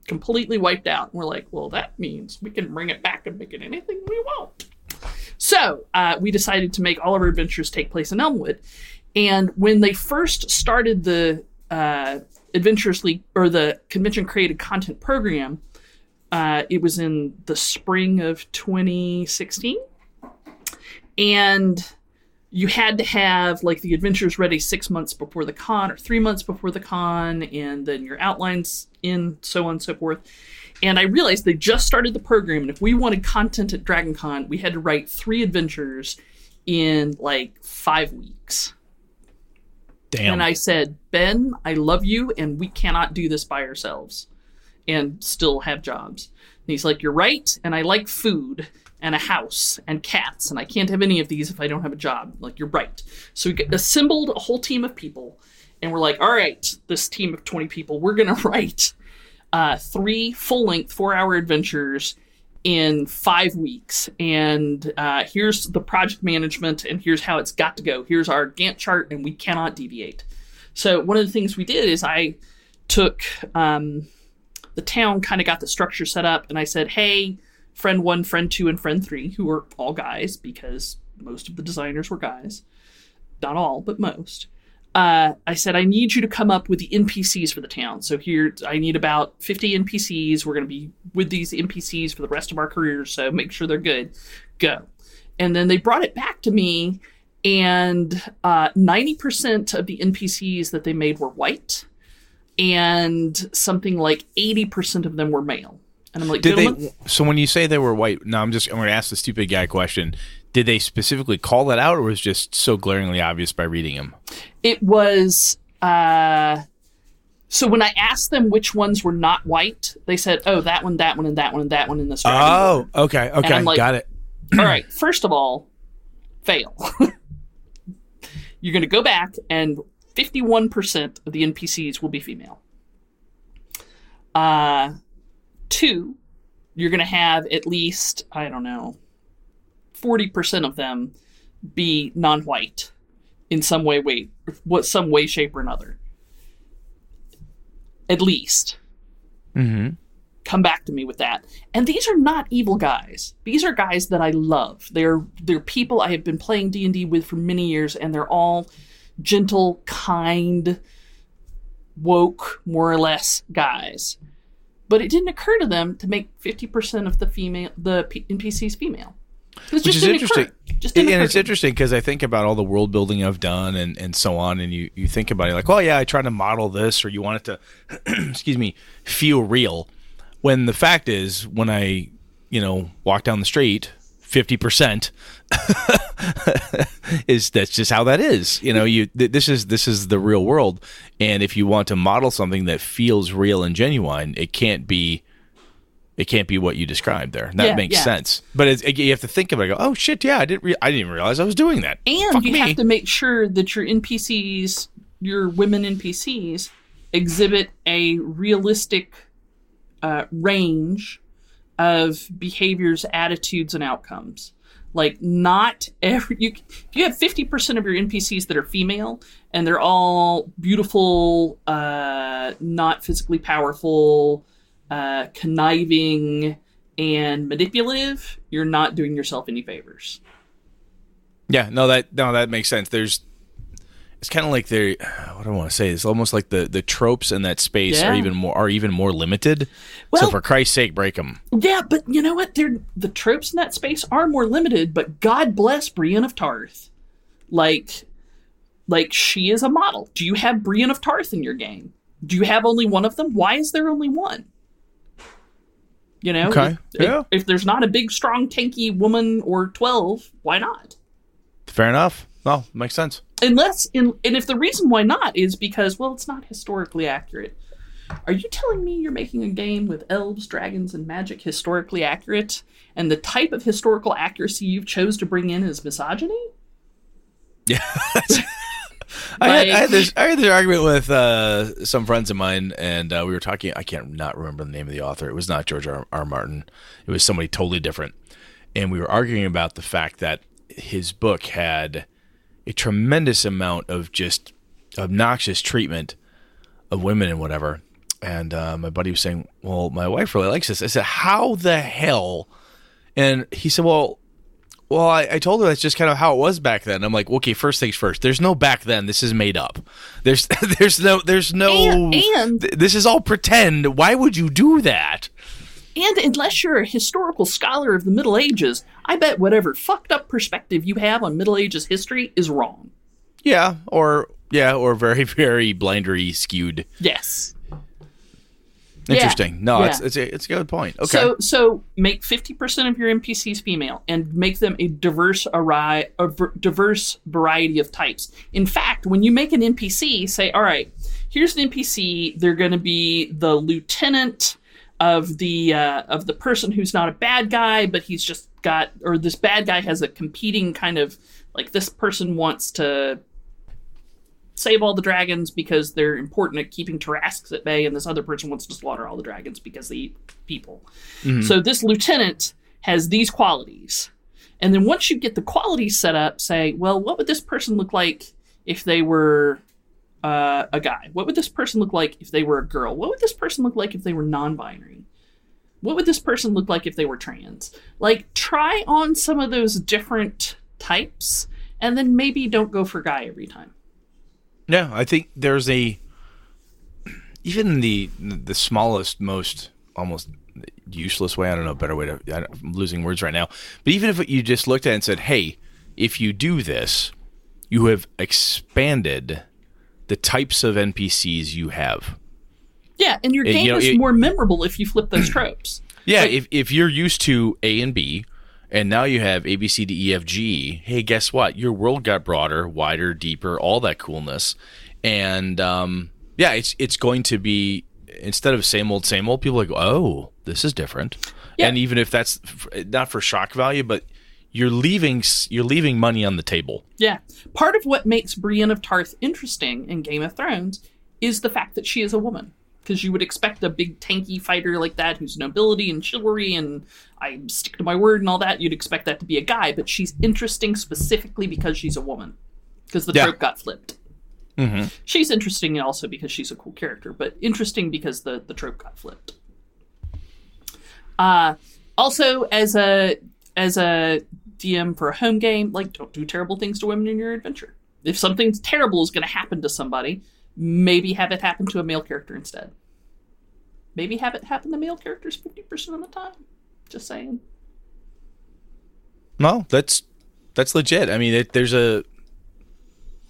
completely wiped out. And we're like, well, that means we can bring it back and make it anything we want. So uh, we decided to make all of our adventures take place in Elmwood. And when they first started the uh, Adventurers League or the Convention Created Content Program, uh, it was in the spring of twenty sixteen. And you had to have, like, the adventures ready six months before the con or three months before the con, and then your outlines in, so on and so forth. And I realized they just started the program, and if we wanted content at DragonCon, we had to write three adventures in, like, five weeks. Damn. And I said, Ben, I love you, and we cannot do this by ourselves and still have jobs. And he's like, you're right, and I like food and a house and cats, and I can't have any of these if I don't have a job. Like, you're right. So we assembled a whole team of people, and we're like, all right, this team of twenty people, we're going to write uh, three full-length, four-hour adventures in five weeks. And uh, here's the project management, and here's how it's got to go. Here's our Gantt chart, and we cannot deviate. So one of the things we did is I took um, the town, kind of got the structure set up, and I said, hey, friend one, friend two, and friend three, who were all guys because most of the designers were guys. Not all, but most. Uh, I said, I need you to come up with the N P Cs for the town. So here, I need about fifty N P Cs. We're going to be with these N P Cs for the rest of our careers, so make sure they're good. Go. And then they brought it back to me, and uh, ninety percent of the N P Cs that they made were white, and something like eighty percent of them were male. And I'm like, did they, so when you say they were white, no, I'm just, I'm going to ask the stupid guy question. Did they specifically call that out, or was it just so glaringly obvious by reading them? It was, uh, so when I asked them which ones were not white, they said, oh, that one, that one, and that one, and that one in this. Oh, order. okay, okay, and I'm like, got it. All right, first of all, fail. You're going to go back, and fifty-one percent of the N P Cs will be female. Uh, two, you're going to have at least, I don't know, forty percent of them be non-white in some way, way, what some way, shape, or another. At least. Mm-hmm. Come back to me with that. And these are not evil guys. These are guys that I love. They're they're people I have been playing D and D with for many years, and they're all gentle, kind, woke, more or less guys. But it didn't occur to them to make fifty percent of the female, the N P Cs female. Which is interesting. Just and it's interesting because I think about all the world building I've done and, and so on, and you, you think about it like, well, yeah, I try to model this, or you want it to, excuse me, feel real. When the fact is, when I, you know, walk down the street, fifty percent is that's just how that is. You know, you th- this is this is the real world, and if you want to model something that feels real and genuine, it can't be. It can't be what you described there. That yeah, makes yeah. sense. But it's, it, you have to think of it. Go, oh shit, yeah, I didn't. Re- I didn't even realize I was doing that. And Fuck you me. have to make sure that your N P Cs, your women N P Cs, exhibit a realistic uh, range of behaviors, attitudes, and outcomes. Like not every. You, if you have fifty percent of your N P Cs that are female, and they're all beautiful, uh, not physically powerful. Uh, conniving and manipulative, you're not doing yourself any favors. Yeah, no, that no, that makes sense. There's, it's kind of like the, what do I want to say? It's almost like the, the tropes in that space yeah. are even more are even more limited. Well, so for Christ's sake, break them. Yeah, but you know what? They're, the tropes in that space are more limited. But God bless Brienne of Tarth, like, like she is a model. Do you have Brienne of Tarth in your game? Do you have only one of them? Why is there only one? You know, okay. if, yeah. if, if there's not a big, strong, tanky woman or twelve, why not? Fair enough. Well, makes sense. Unless, in, and if the reason why not is because, well, it's not historically accurate. Are you telling me you're making a game with elves, dragons, and magic historically accurate, and the type of historical accuracy you've chose to bring in is misogyny? Yeah. Like, I, had, I, had this, I had this argument with uh, some friends of mine, and uh, we were talking. I can't not remember the name of the author. It was not George R. R. Martin. It was somebody totally different. And we were arguing about the fact that his book had a tremendous amount of just obnoxious treatment of women and whatever. And uh, my buddy was saying, well, my wife really likes this. I said, how the hell? And he said, well, Well, I, I told her that's just kind of how it was back then. I'm like, okay, first things first. There's no back then. This is made up. There's there's no... there's no. And, and th- this is all pretend. Why would you do that? And unless you're a historical scholar of the Middle Ages, I bet whatever fucked up perspective you have on Middle Ages history is wrong. Yeah, or yeah, or very, very blindery skewed. Yes. Interesting. Yeah. No, yeah. it's it's a, it's a good point. Okay. So so make fifty percent of your N P Cs female and make them a diverse array, a diverse variety of types. In fact, when you make an N P C, say, all right, here's an N P C. They're going to be the lieutenant of the uh, of the person who's not a bad guy, but he's just got, or this bad guy has a competing kind of, like, this person wants to save all the dragons because they're important at keeping Tarrasques at bay, and this other person wants to slaughter all the dragons because they eat people. Mm-hmm. So this lieutenant has these qualities. And then once you get the qualities set up, say, well, what would this person look like if they were uh, a guy? What would this person look like if they were a girl? What would this person look like if they were non-binary? What would this person look like if they were trans? Like, try on some of those different types, and then maybe don't go for guy every time. No, I think there's a, even the the smallest, most almost useless way, I don't know a better way to, I'm losing words right now, but even if you just looked at it and said, hey, if you do this, you have expanded the types of N P Cs you have. Yeah, and your game and, you know, is it, more memorable if you flip those tropes. Yeah, like, if, if you're used to A and B, and now you have A, B, C, D, E, F, G. Hey, guess what? Your world got broader, wider, deeper, all that coolness. And um, yeah, it's it's going to be, instead of same old, same old, people are like, oh, this is different. Yeah. And even if that's f- not for shock value, but you're leaving you're leaving money on the table. Yeah. Part of what makes Brienne of Tarth interesting in Game of Thrones is the fact that she is a woman. Because you would expect a big tanky fighter like that who's nobility and chivalry and I stick to my word and all that. You'd expect that to be a guy, but she's interesting specifically because she's a woman. Because the yeah. trope got flipped. Mm-hmm. She's interesting also because she's a cool character, but interesting because the, the trope got flipped. Uh, also, as a as a D M for a home game, like, don't do terrible things to women in your adventure. If something terrible is going to happen to somebody, maybe have it happen to a male character instead. Maybe have it happen to male characters fifty percent of the time. Just saying. No, that's that's legit. I mean, it, there's a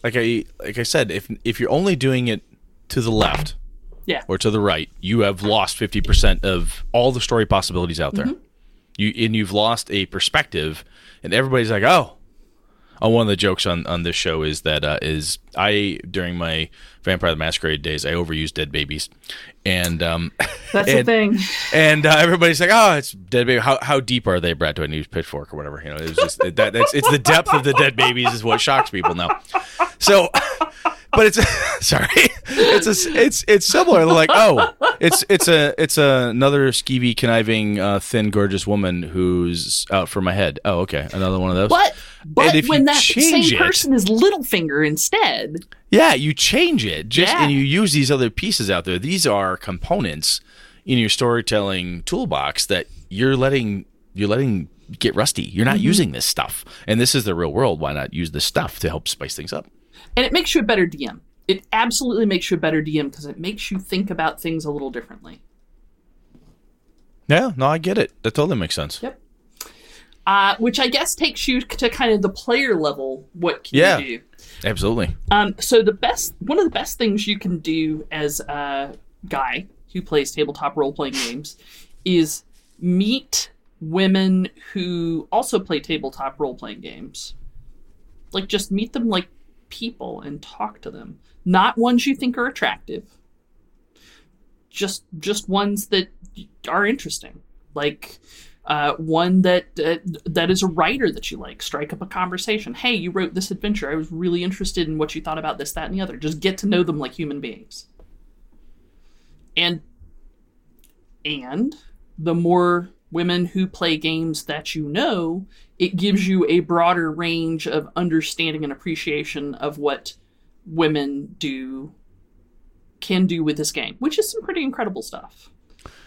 like I like I said, if if you're only doing it to the left, yeah, or to the right, you have lost fifty percent of all the story possibilities out there. Mm-hmm. You and you've lost a perspective, and everybody's like, oh. Oh, one of the jokes on, on this show is that uh, is I during my Vampire the Masquerade days, I overused dead babies, and um, that's and, the thing. And uh, everybody's like, "Oh, it's dead baby. How how deep are they, Brett? Do I need a pitchfork or whatever?" You know, it's just that that's it's the depth of the dead babies is what shocks people now. So, but it's sorry, it's a, it's it's similar. They're like, oh, it's it's a it's a, another skeevy, conniving, uh, thin, gorgeous woman who's out for my head. Oh, okay, another one of those. What? But when that same person is Littlefinger instead. Yeah, you change it. Just yeah. And you use these other pieces out there. These are components in your storytelling toolbox that you're letting you're letting get rusty. You're not mm-hmm. using this stuff. And this is the real world. Why not use this stuff to help spice things up? And it makes you a better D M. It absolutely makes you a better D M because it makes you think about things a little differently. Yeah, no, I get it. That totally makes sense. Yep. Uh, which I guess takes you to kind of the player level. What can yeah, you do? Yeah, absolutely. Um, so the best, one of the best things you can do as a guy who plays tabletop role-playing games is meet women who also play tabletop role-playing games. Like, just meet them like people and talk to them. Not ones you think are attractive. Just, just ones that are interesting. Like... Uh, one that uh, that is a writer that you like. Strike up a conversation. Hey, you wrote this adventure. I was really interested in what you thought about this, that, and the other. Just get to know them like human beings. And and the more women who play games that you know, it gives you a broader range of understanding and appreciation of what women do, can do with this game, which is some pretty incredible stuff.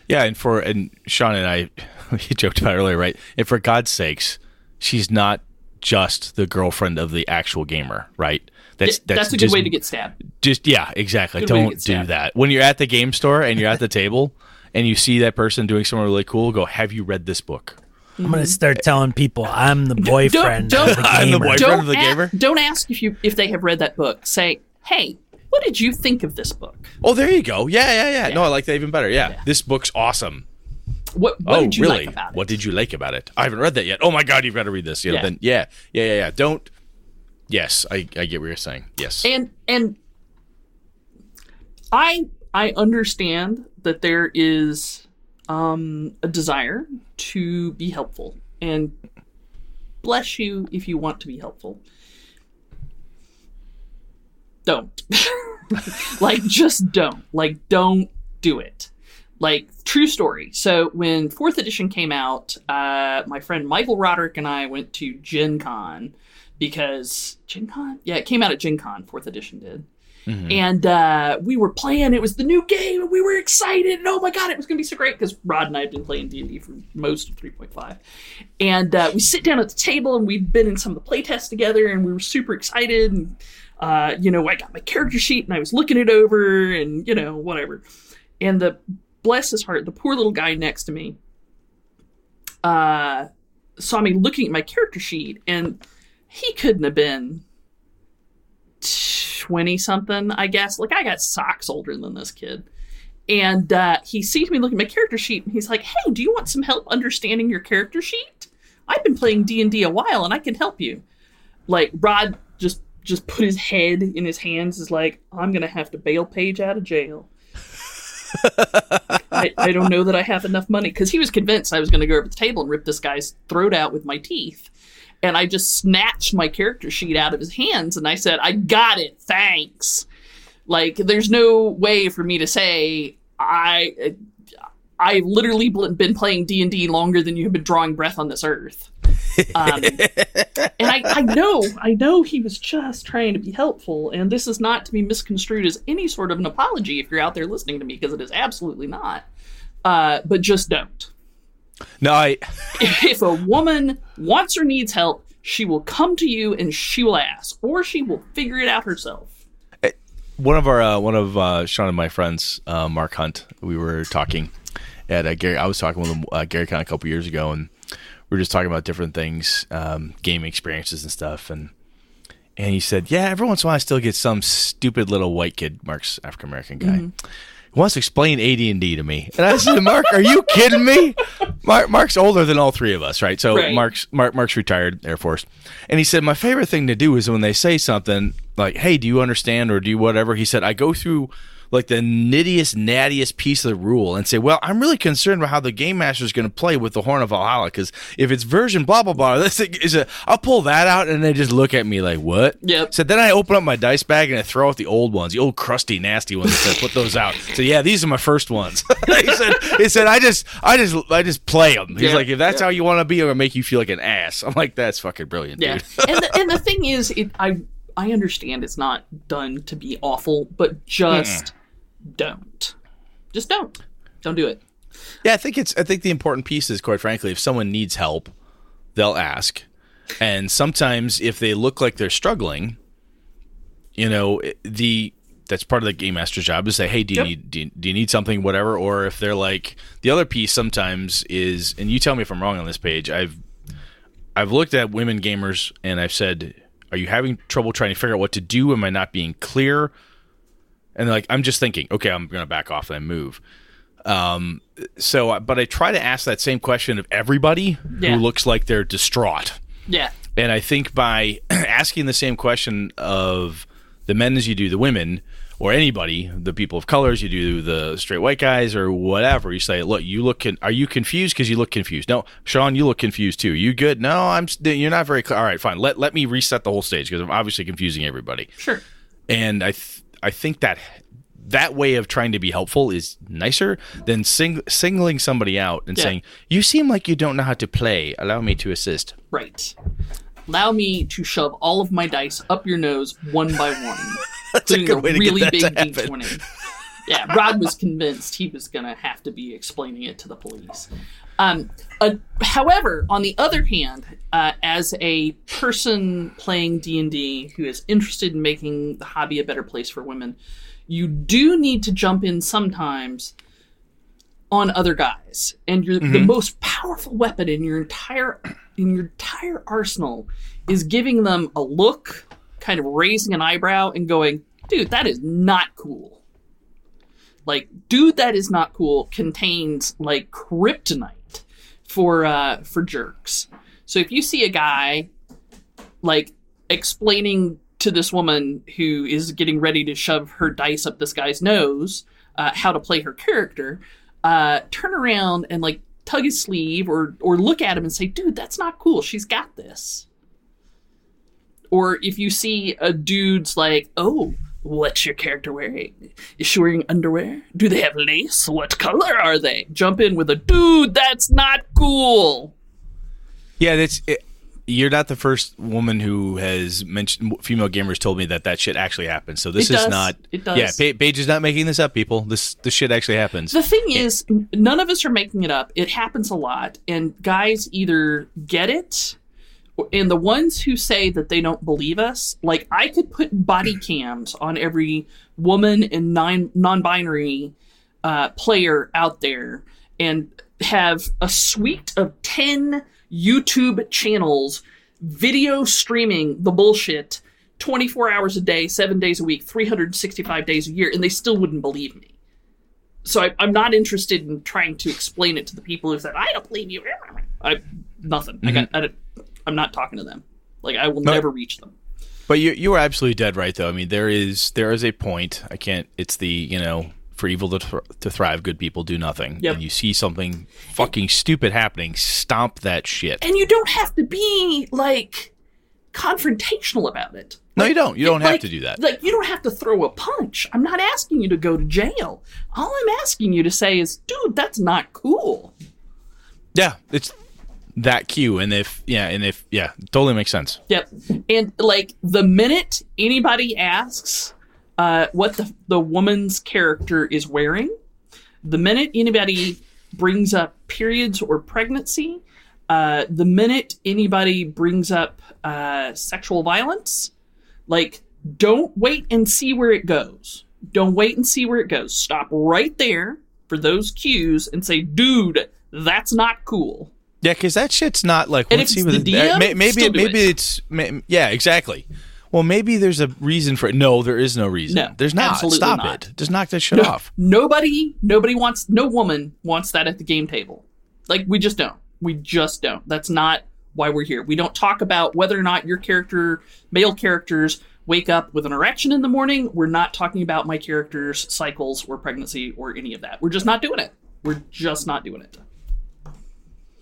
Yeah, and for and Sean and I, he joked about it earlier, right? And for God's sakes, she's not just the girlfriend of the actual gamer, right? That's that's, that's a good just, way to get stabbed. Just yeah, exactly. Good Don't do that. When you're at the game store and you're at the table and you see that person doing something really cool, go, have you read this book? I'm gonna start telling people I'm the boyfriend. Don't, don't, of the gamer. I'm the boyfriend don't of the gamer. Don't ask if you if they have read that book. Say, hey, what what did you think of this book? Oh, there you go. Yeah, yeah, yeah. yeah. No, I like that even better. Yeah, yeah. This book's awesome. What, what oh, did you really? like about it? What did you like about it? I haven't read that yet. Oh, my God, you've got to read this. You know, yeah. Then, yeah, yeah, yeah, yeah. Don't. Yes, I, I get what you're saying. Yes. And and I I understand that there is um, a desire to be helpful. And bless you if you want to be helpful. Don't. Like, just don't. Like, don't do it. Like, true story. So when fourth edition came out, uh, my friend Michael Roderick and I went to Gen Con because... Gen Con? Yeah, it came out at Gen Con, fourth edition did. Mm-hmm. And uh, we were playing. It was the new game, and we were excited. And, oh, my God, it was going to be so great because Rod and I had been playing D and D for most of three point five. And uh, we sit down at the table, and we'd been in some of the playtests together, and we were super excited. And, uh, you know, I got my character sheet, and I was looking it over and, you know, whatever. And the... bless his heart, the poor little guy next to me uh, saw me looking at my character sheet, and he couldn't have been twenty-something, I guess. Like, I got socks older than this kid. And uh, he sees me looking at my character sheet, and he's like, hey, do you want some help understanding your character sheet? I've been playing D and D a while, and I can help you. Like, Rod just, just put his head in his hands, is like, I'm going to have to bail Paige out of jail. I, I don't know that I have enough money, because he was convinced I was going to go over the table and rip this guy's throat out with my teeth. And I just snatched my character sheet out of his hands, and I said, I got it, thanks. Like, there's no way for me to say I I've literally been playing D and D longer than you have been drawing breath on this earth. Um, and I, I know I know he was just trying to be helpful, and this is not to be misconstrued as any sort of an apology if you're out there listening to me, because it is absolutely not, uh, but just don't. No, I... if, if a woman wants or needs help, she will come to you and she will ask, or she will figure it out herself. One of our uh, one of uh, Sean and my friends, uh, Mark Hunt, we were talking at uh, Gary I was talking with him uh, Gary Con a couple years ago, and we were just talking about different things, um, game experiences and stuff. And and he said, yeah, every once in a while I still get some stupid little white kid, Mark's African-American guy, mm-hmm. who wants to explain A D and D to me. And I said, Mark, are you kidding me? Mark, Mark's older than all three of us, right? So right. Mark's Mark, Mark's retired Air Force. And he said, my favorite thing to do is when they say something like, hey, do you understand or do you whatever? He said, I go through like the nittiest, nattiest piece of the rule and say, well, I'm really concerned about how the game master is going to play with the Horn of Valhalla, because if it's version blah, blah, blah, this is a, I'll pull that out, and they just look at me like, what? Yep. So then I open up my dice bag and I throw out the old ones, the old crusty, nasty ones. I put those out. So yeah, these are my first ones. he, said, he said, I just I just, I just, just play them. He's yeah, like, if that's yeah. how you want to be, I'm going to make you feel like an ass. I'm like, that's fucking brilliant, yeah. dude. and, the, and the thing is, it, I I understand it's not done to be awful, but just... Mm. Don't. Just don't. Don't do it. Yeah, I think it's I think the important piece is, quite frankly, if someone needs help, they'll ask. And sometimes if they look like they're struggling, you know, the that's part of the game master's job is say, hey, do you, yep. need, do you do you need something, whatever? Or if they're like, the other piece sometimes is, and you tell me if I'm wrong on this, Paige, I've I've looked at women gamers and I've said, are you having trouble trying to figure out what to do? Am I not being clear? And they're like, I'm just thinking, okay, I'm going to back off and I move. Um, so, but I try to ask that same question of everybody yeah. who looks like they're distraught. Yeah. And I think by asking the same question of the men as you do the women, or anybody, the people of color as you do the straight white guys or whatever, you say, look, you look, con- are you confused? Because you look confused. No, Sean, you look confused too. You good? No, I'm. St- you're not very clear. All right, fine. Let let me reset the whole stage because I'm obviously confusing everybody. Sure. And I. Th- I think that that way of trying to be helpful is nicer than sing- singling somebody out and yeah. saying, you seem like you don't know how to play. Allow me to assist. Right. Allow me to shove all of my dice up your nose one by one. That's a good way to really get that to happen. Yeah, Rod was convinced he was going to have to be explaining it to the police. Um, uh, however, on the other hand, uh, as a person playing D and D who is interested in making the hobby a better place for women, you do need to jump in sometimes on other guys. And you're, mm-hmm. the most powerful weapon in your entire in your entire arsenal is giving them a look, kind of raising an eyebrow and going, dude, that is not cool. Like, dude, that is not cool contains, like, kryptonite for uh, for jerks. So if you see a guy, like, explaining to this woman who is getting ready to shove her dice up this guy's nose uh, how to play her character, uh, turn around and, like, tug his sleeve or or look at him and say, dude, that's not cool. She's got this. Or if you see a dude's like, oh, what's your character wearing? Is she wearing underwear? Do they have lace? What color are they? Jump in with a, dude, that's not cool. Yeah, that's it. You're not the first woman who has mentioned, female gamers told me that that shit actually happens. So this is not, it does. Yeah, Paige is not making this up, people. This this shit actually happens. The thing yeah. is, none of us are making it up. It happens a lot. And guys either get it, and the ones who say that they don't believe us, like, I could put body cams on every woman and non-binary uh, player out there and have a suite of ten YouTube channels video streaming the bullshit twenty-four hours a day, seven days a week, three hundred sixty-five days a year, and they still wouldn't believe me. So I, I'm not interested in trying to explain it to the people who said, I don't believe you. I nothing. Mm-hmm. I got, I don't, I'm not talking to them. Like, I will no. never reach them. But you you are absolutely dead right, though. I mean, there is there is a point. I can't, it's the, you know, for evil to, th- to thrive, good people do nothing. Yep. And you see something fucking stupid happening, stomp that shit. And you don't have to be, like, confrontational about it. No, like, you don't. You don't it, have like, to do that. Like, you don't have to throw a punch. I'm not asking you to go to jail. All I'm asking you to say is, dude, that's not cool. Yeah, it's that cue. And if, yeah, and if, yeah, totally makes sense. Yep. And, like, the minute anybody asks Uh, what the, the woman's character is wearing, the minute anybody brings up periods or pregnancy, uh, the minute anybody brings up uh, sexual violence, like, don't wait and see where it goes. Don't wait and see where it goes. Stop right there for those cues and say, dude, that's not cool. Yeah, because that shit's not like, and let's see what the D M, maybe maybe, maybe it. it's, may, yeah, exactly. Well, maybe there's a reason for it. No, there is no reason. No, there's not. Stop not. it. Just knock that shit no, off. Nobody, nobody wants, no woman wants that at the game table. Like, we just don't. We just don't. That's not why we're here. We don't talk about whether or not your character, male characters, wake up with an erection in the morning. We're not talking about my character's cycles or pregnancy or any of that. We're just not doing it. We're just not doing it.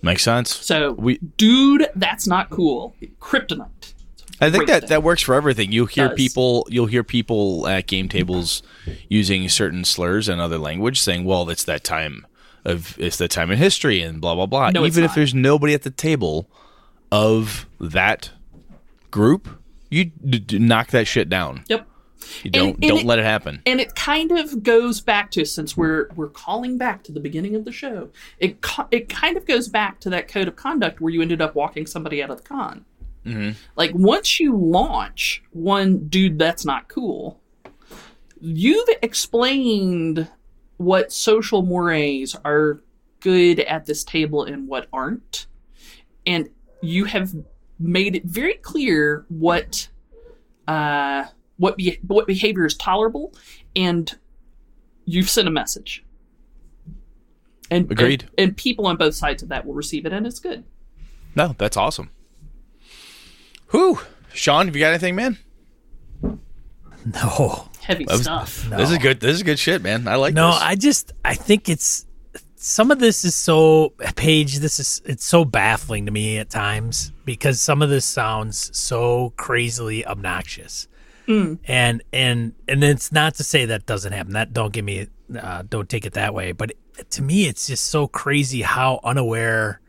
Makes sense. So, we, dude, that's not cool. Kryptonite. I think that, that works for everything. You'll hear people you'll hear people at game tables using certain slurs and other language saying, well, it's that time of it's that time in history and blah blah blah. No, even if there's nobody at the table of that group, you d- d- knock that shit down. Yep. You don't and, and don't it, let it happen. And it kind of goes back to, since we're we're calling back to the beginning of the show, it co- it kind of goes back to that code of conduct where you ended up walking somebody out of the con. Mm-hmm. Like, once you launch one, dude, that's not cool, you've explained what social mores are good at this table and what aren't. And you have made it very clear what uh, what be- what behavior is tolerable, and you've sent a message. And, Agreed. And, and people on both sides of that will receive it, and it's good. No, that's awesome. Whew. Sean, have you got anything, man? No. Heavy was, stuff. No. This is good. This is good shit, man. I like no, this. No, I just, I think it's, some of this is so, Paige, this is, it's so baffling to me at times because some of this sounds so crazily obnoxious. Mm. And, and, and it's not to say that doesn't happen. That don't give me, uh, don't take it that way. But it, to me, it's just so crazy how unaware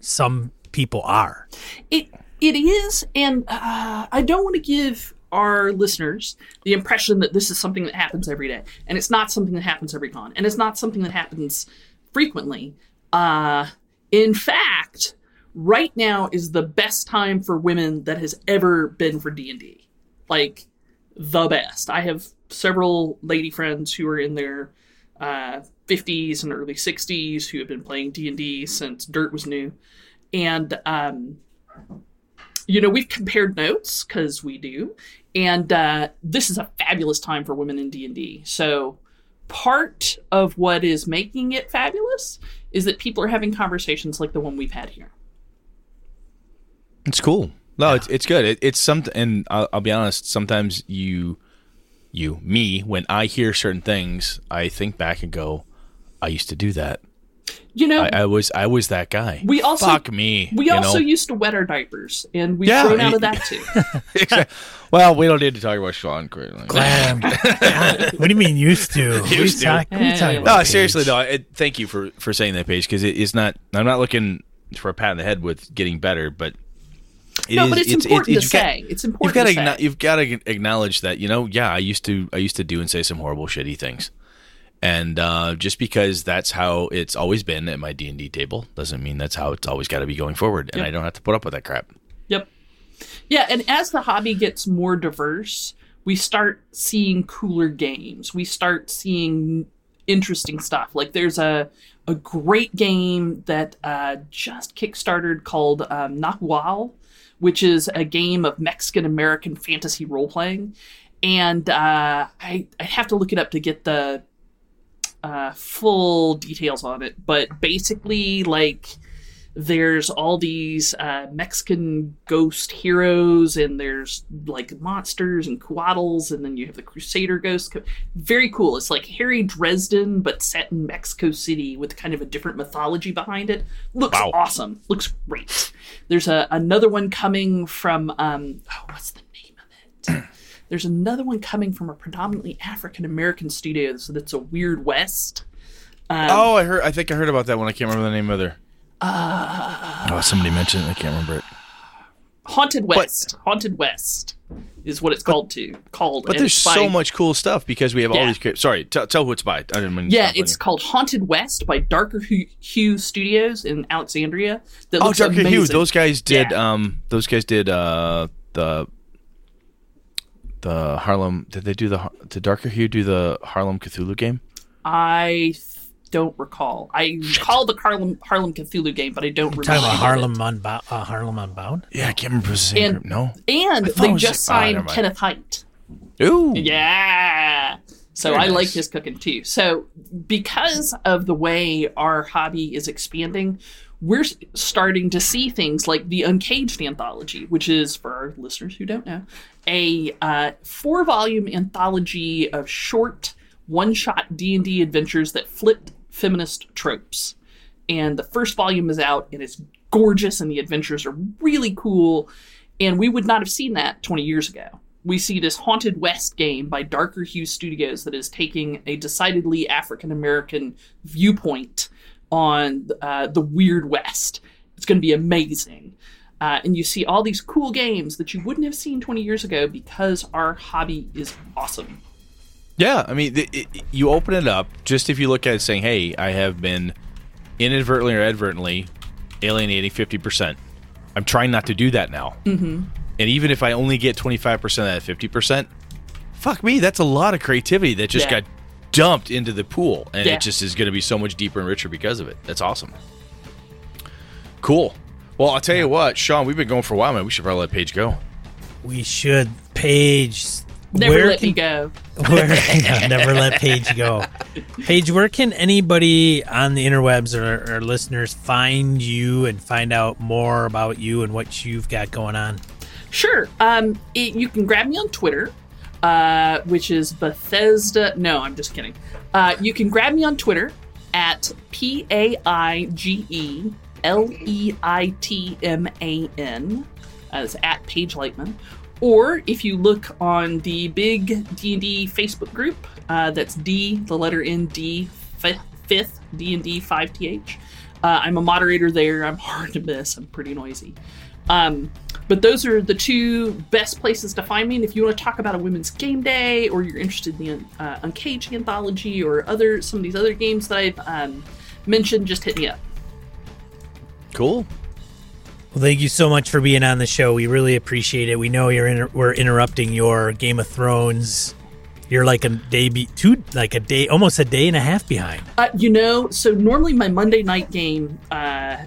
some people are. It, It is, and uh, I don't want to give our listeners the impression that this is something that happens every day, and it's not something that happens every con, and it's not something that happens frequently. Uh, in fact, right now is the best time for women that has ever been for D and D. Like, the best. I have several lady friends who are in their uh, fifties and early sixties who have been playing D and D since Dirt was new, and um you know, we've compared notes because we do. And uh, this is a fabulous time for women in D and D. So part of what is making it fabulous is that people are having conversations like the one we've had here. It's cool. No, yeah. it's it's good. It, it's something, and I'll, I'll be honest. Sometimes you, you, me, when I hear certain things, I think back and go, I used to do that. You know, I, I was I was that guy. We also fuck me. We also know? used to wet our diapers, and we've yeah, grown out of that too. Exactly. Well, we don't need to talk about Sean. Glam. What do you mean used to? Used to. Talk, hey. talk about no, seriously though. No, thank you for, for saying that, Paige, because it is not. I'm not looking for a pat on the head with getting better, but it no, is, but it's, it's important it, it's, to say. Got, it's important. You've got to, to say. You've got to acknowledge that. You know, yeah, I used to. I used to do and say some horrible, shitty things. And uh, just because that's how it's always been at my D and D table doesn't mean that's how it's always got to be going forward. And yep. I don't have to put up with that crap. Yep. Yeah, and as the hobby gets more diverse, we start seeing cooler games. We start seeing interesting stuff. Like there's a a great game that uh, just kickstarted called um, Nahual, which is a game of Mexican-American fantasy role-playing. And uh, I, I'd have to look it up to get the... Uh, full details on it, but basically, like, there's all these uh, Mexican ghost heroes, and there's like monsters and coatls, and then you have the Crusader ghost. Very cool. It's like Harry Dresden, but set in Mexico City with kind of a different mythology behind it. Looks wow. awesome. Looks great. There's a, another one coming from um, oh, what's the name of it? There's another one coming from a predominantly African-American studio, so that's a Weird West. Um, oh, I heard. I think I heard about that one. I can't remember the name of it. Uh, oh, somebody mentioned it. I can't remember it. Haunted West. But, Haunted West is what it's but, called to called. But there's by, so much cool stuff because we have yeah. all these... Sorry, t- tell who it's by. I didn't mean yeah, it's you. called Haunted West by Darker Hue, Hue Studios in Alexandria. That oh, looks Darker amazing. Hue. Those guys did... Yeah. Um, those guys did uh, the... The Harlem, did they do the, did Darker Hue do the Harlem Cthulhu game? I don't recall. I recall the Harlem Harlem Cthulhu game, but I don't remember. Talking about Harlem Unbound? Uh, Harlem Unbound? Yeah, I can't remember the same and, group. No. And they was, just signed oh, Kenneth Haidt. Ooh. Yeah. So Very I nice. like his cooking too. So because of the way our hobby is expanding, we're starting to see things like the Uncaged Anthology, which is, for our listeners who don't know, a uh, four-volume anthology of short, one-shot D and D adventures that flipped feminist tropes. And the first volume is out, and it's gorgeous, and the adventures are really cool. And we would not have seen that twenty years ago. We see this Haunted West game by Darker Hue Studios that is taking a decidedly African-American viewpoint on uh, the Weird West. It's going to be amazing. Uh, and you see all these cool games that you wouldn't have seen twenty years ago because our hobby is awesome. Yeah, I mean, it, it, you open it up, just if you look at it saying, hey, I have been inadvertently or advertently alienating fifty percent. I'm trying not to do that now. Mm-hmm. And even if I only get twenty-five percent of that fifty percent, fuck me, that's a lot of creativity that just yeah. got dumped into the pool, and yeah. it just is going to be so much deeper and richer because of it. That's awesome. Cool. Well, I'll tell you what, Sean, we've been going for a while, man. We should probably let Paige go. We should. Paige. Never where let can, me go. Where, no, never let Paige go. Paige, where can anybody on the interwebs or, or listeners find you and find out more about you and what you've got going on? Sure. Um, it, you can grab me on Twitter. Uh, which is Bethesda. No, I'm just kidding. Uh, you can grab me on Twitter at P A I G E L E I T M A N. Uh, that's at Paige Leitman. Or if you look on the big D and D Facebook group, uh, that's D, the letter N, D, fifth, D and D, five T H. Uh, I'm a moderator there. I'm hard to miss. I'm pretty noisy. Um, but those are the two best places to find me. And if you want to talk about a women's game day, or you're interested in the uh, Uncaged Anthology or other some of these other games that I've um, mentioned, just hit me up. Cool. Well, thank you so much for being on the show. We really appreciate it. We know you're inter- we're interrupting your Game of Thrones. You're like a day, be- two, like a day, almost a day and a half behind. Uh, you know, so normally my Monday night game. Uh,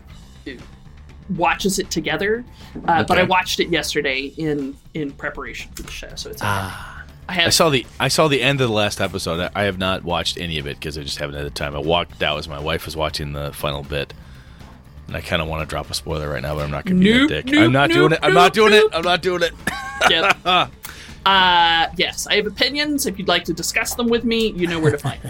watches it together. Uh, okay. But I watched it yesterday in, in preparation for the show, so it's okay. Ah. I, have, I saw the I saw the end of the last episode. I, I have not watched any of it because I just haven't had the time. I walked out as my wife was watching the final bit, and I kind of want to drop a spoiler right now, but I'm not going to be nope, that dick. Nope, I'm not nope, doing it. I'm nope, not doing nope. it. I'm not doing it. Yep. uh, yes, I have opinions. If you'd like to discuss them with me, you know where to find me.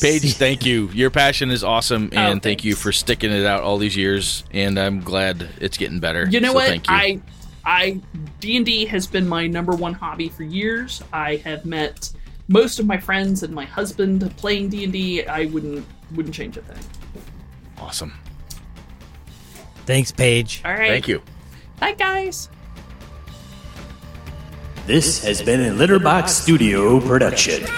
Paige, thank you. Your passion is awesome, and oh, thank you for sticking it out all these years. And I'm glad it's getting better. You know so what? Thank you. I. I D and D has been my number one hobby for years. I have met most of my friends and my husband playing D and D. I wouldn't wouldn't change a thing. Awesome. Thanks, Paige. All right. Thank you. Bye, guys. This has been a Litterbox Studio production.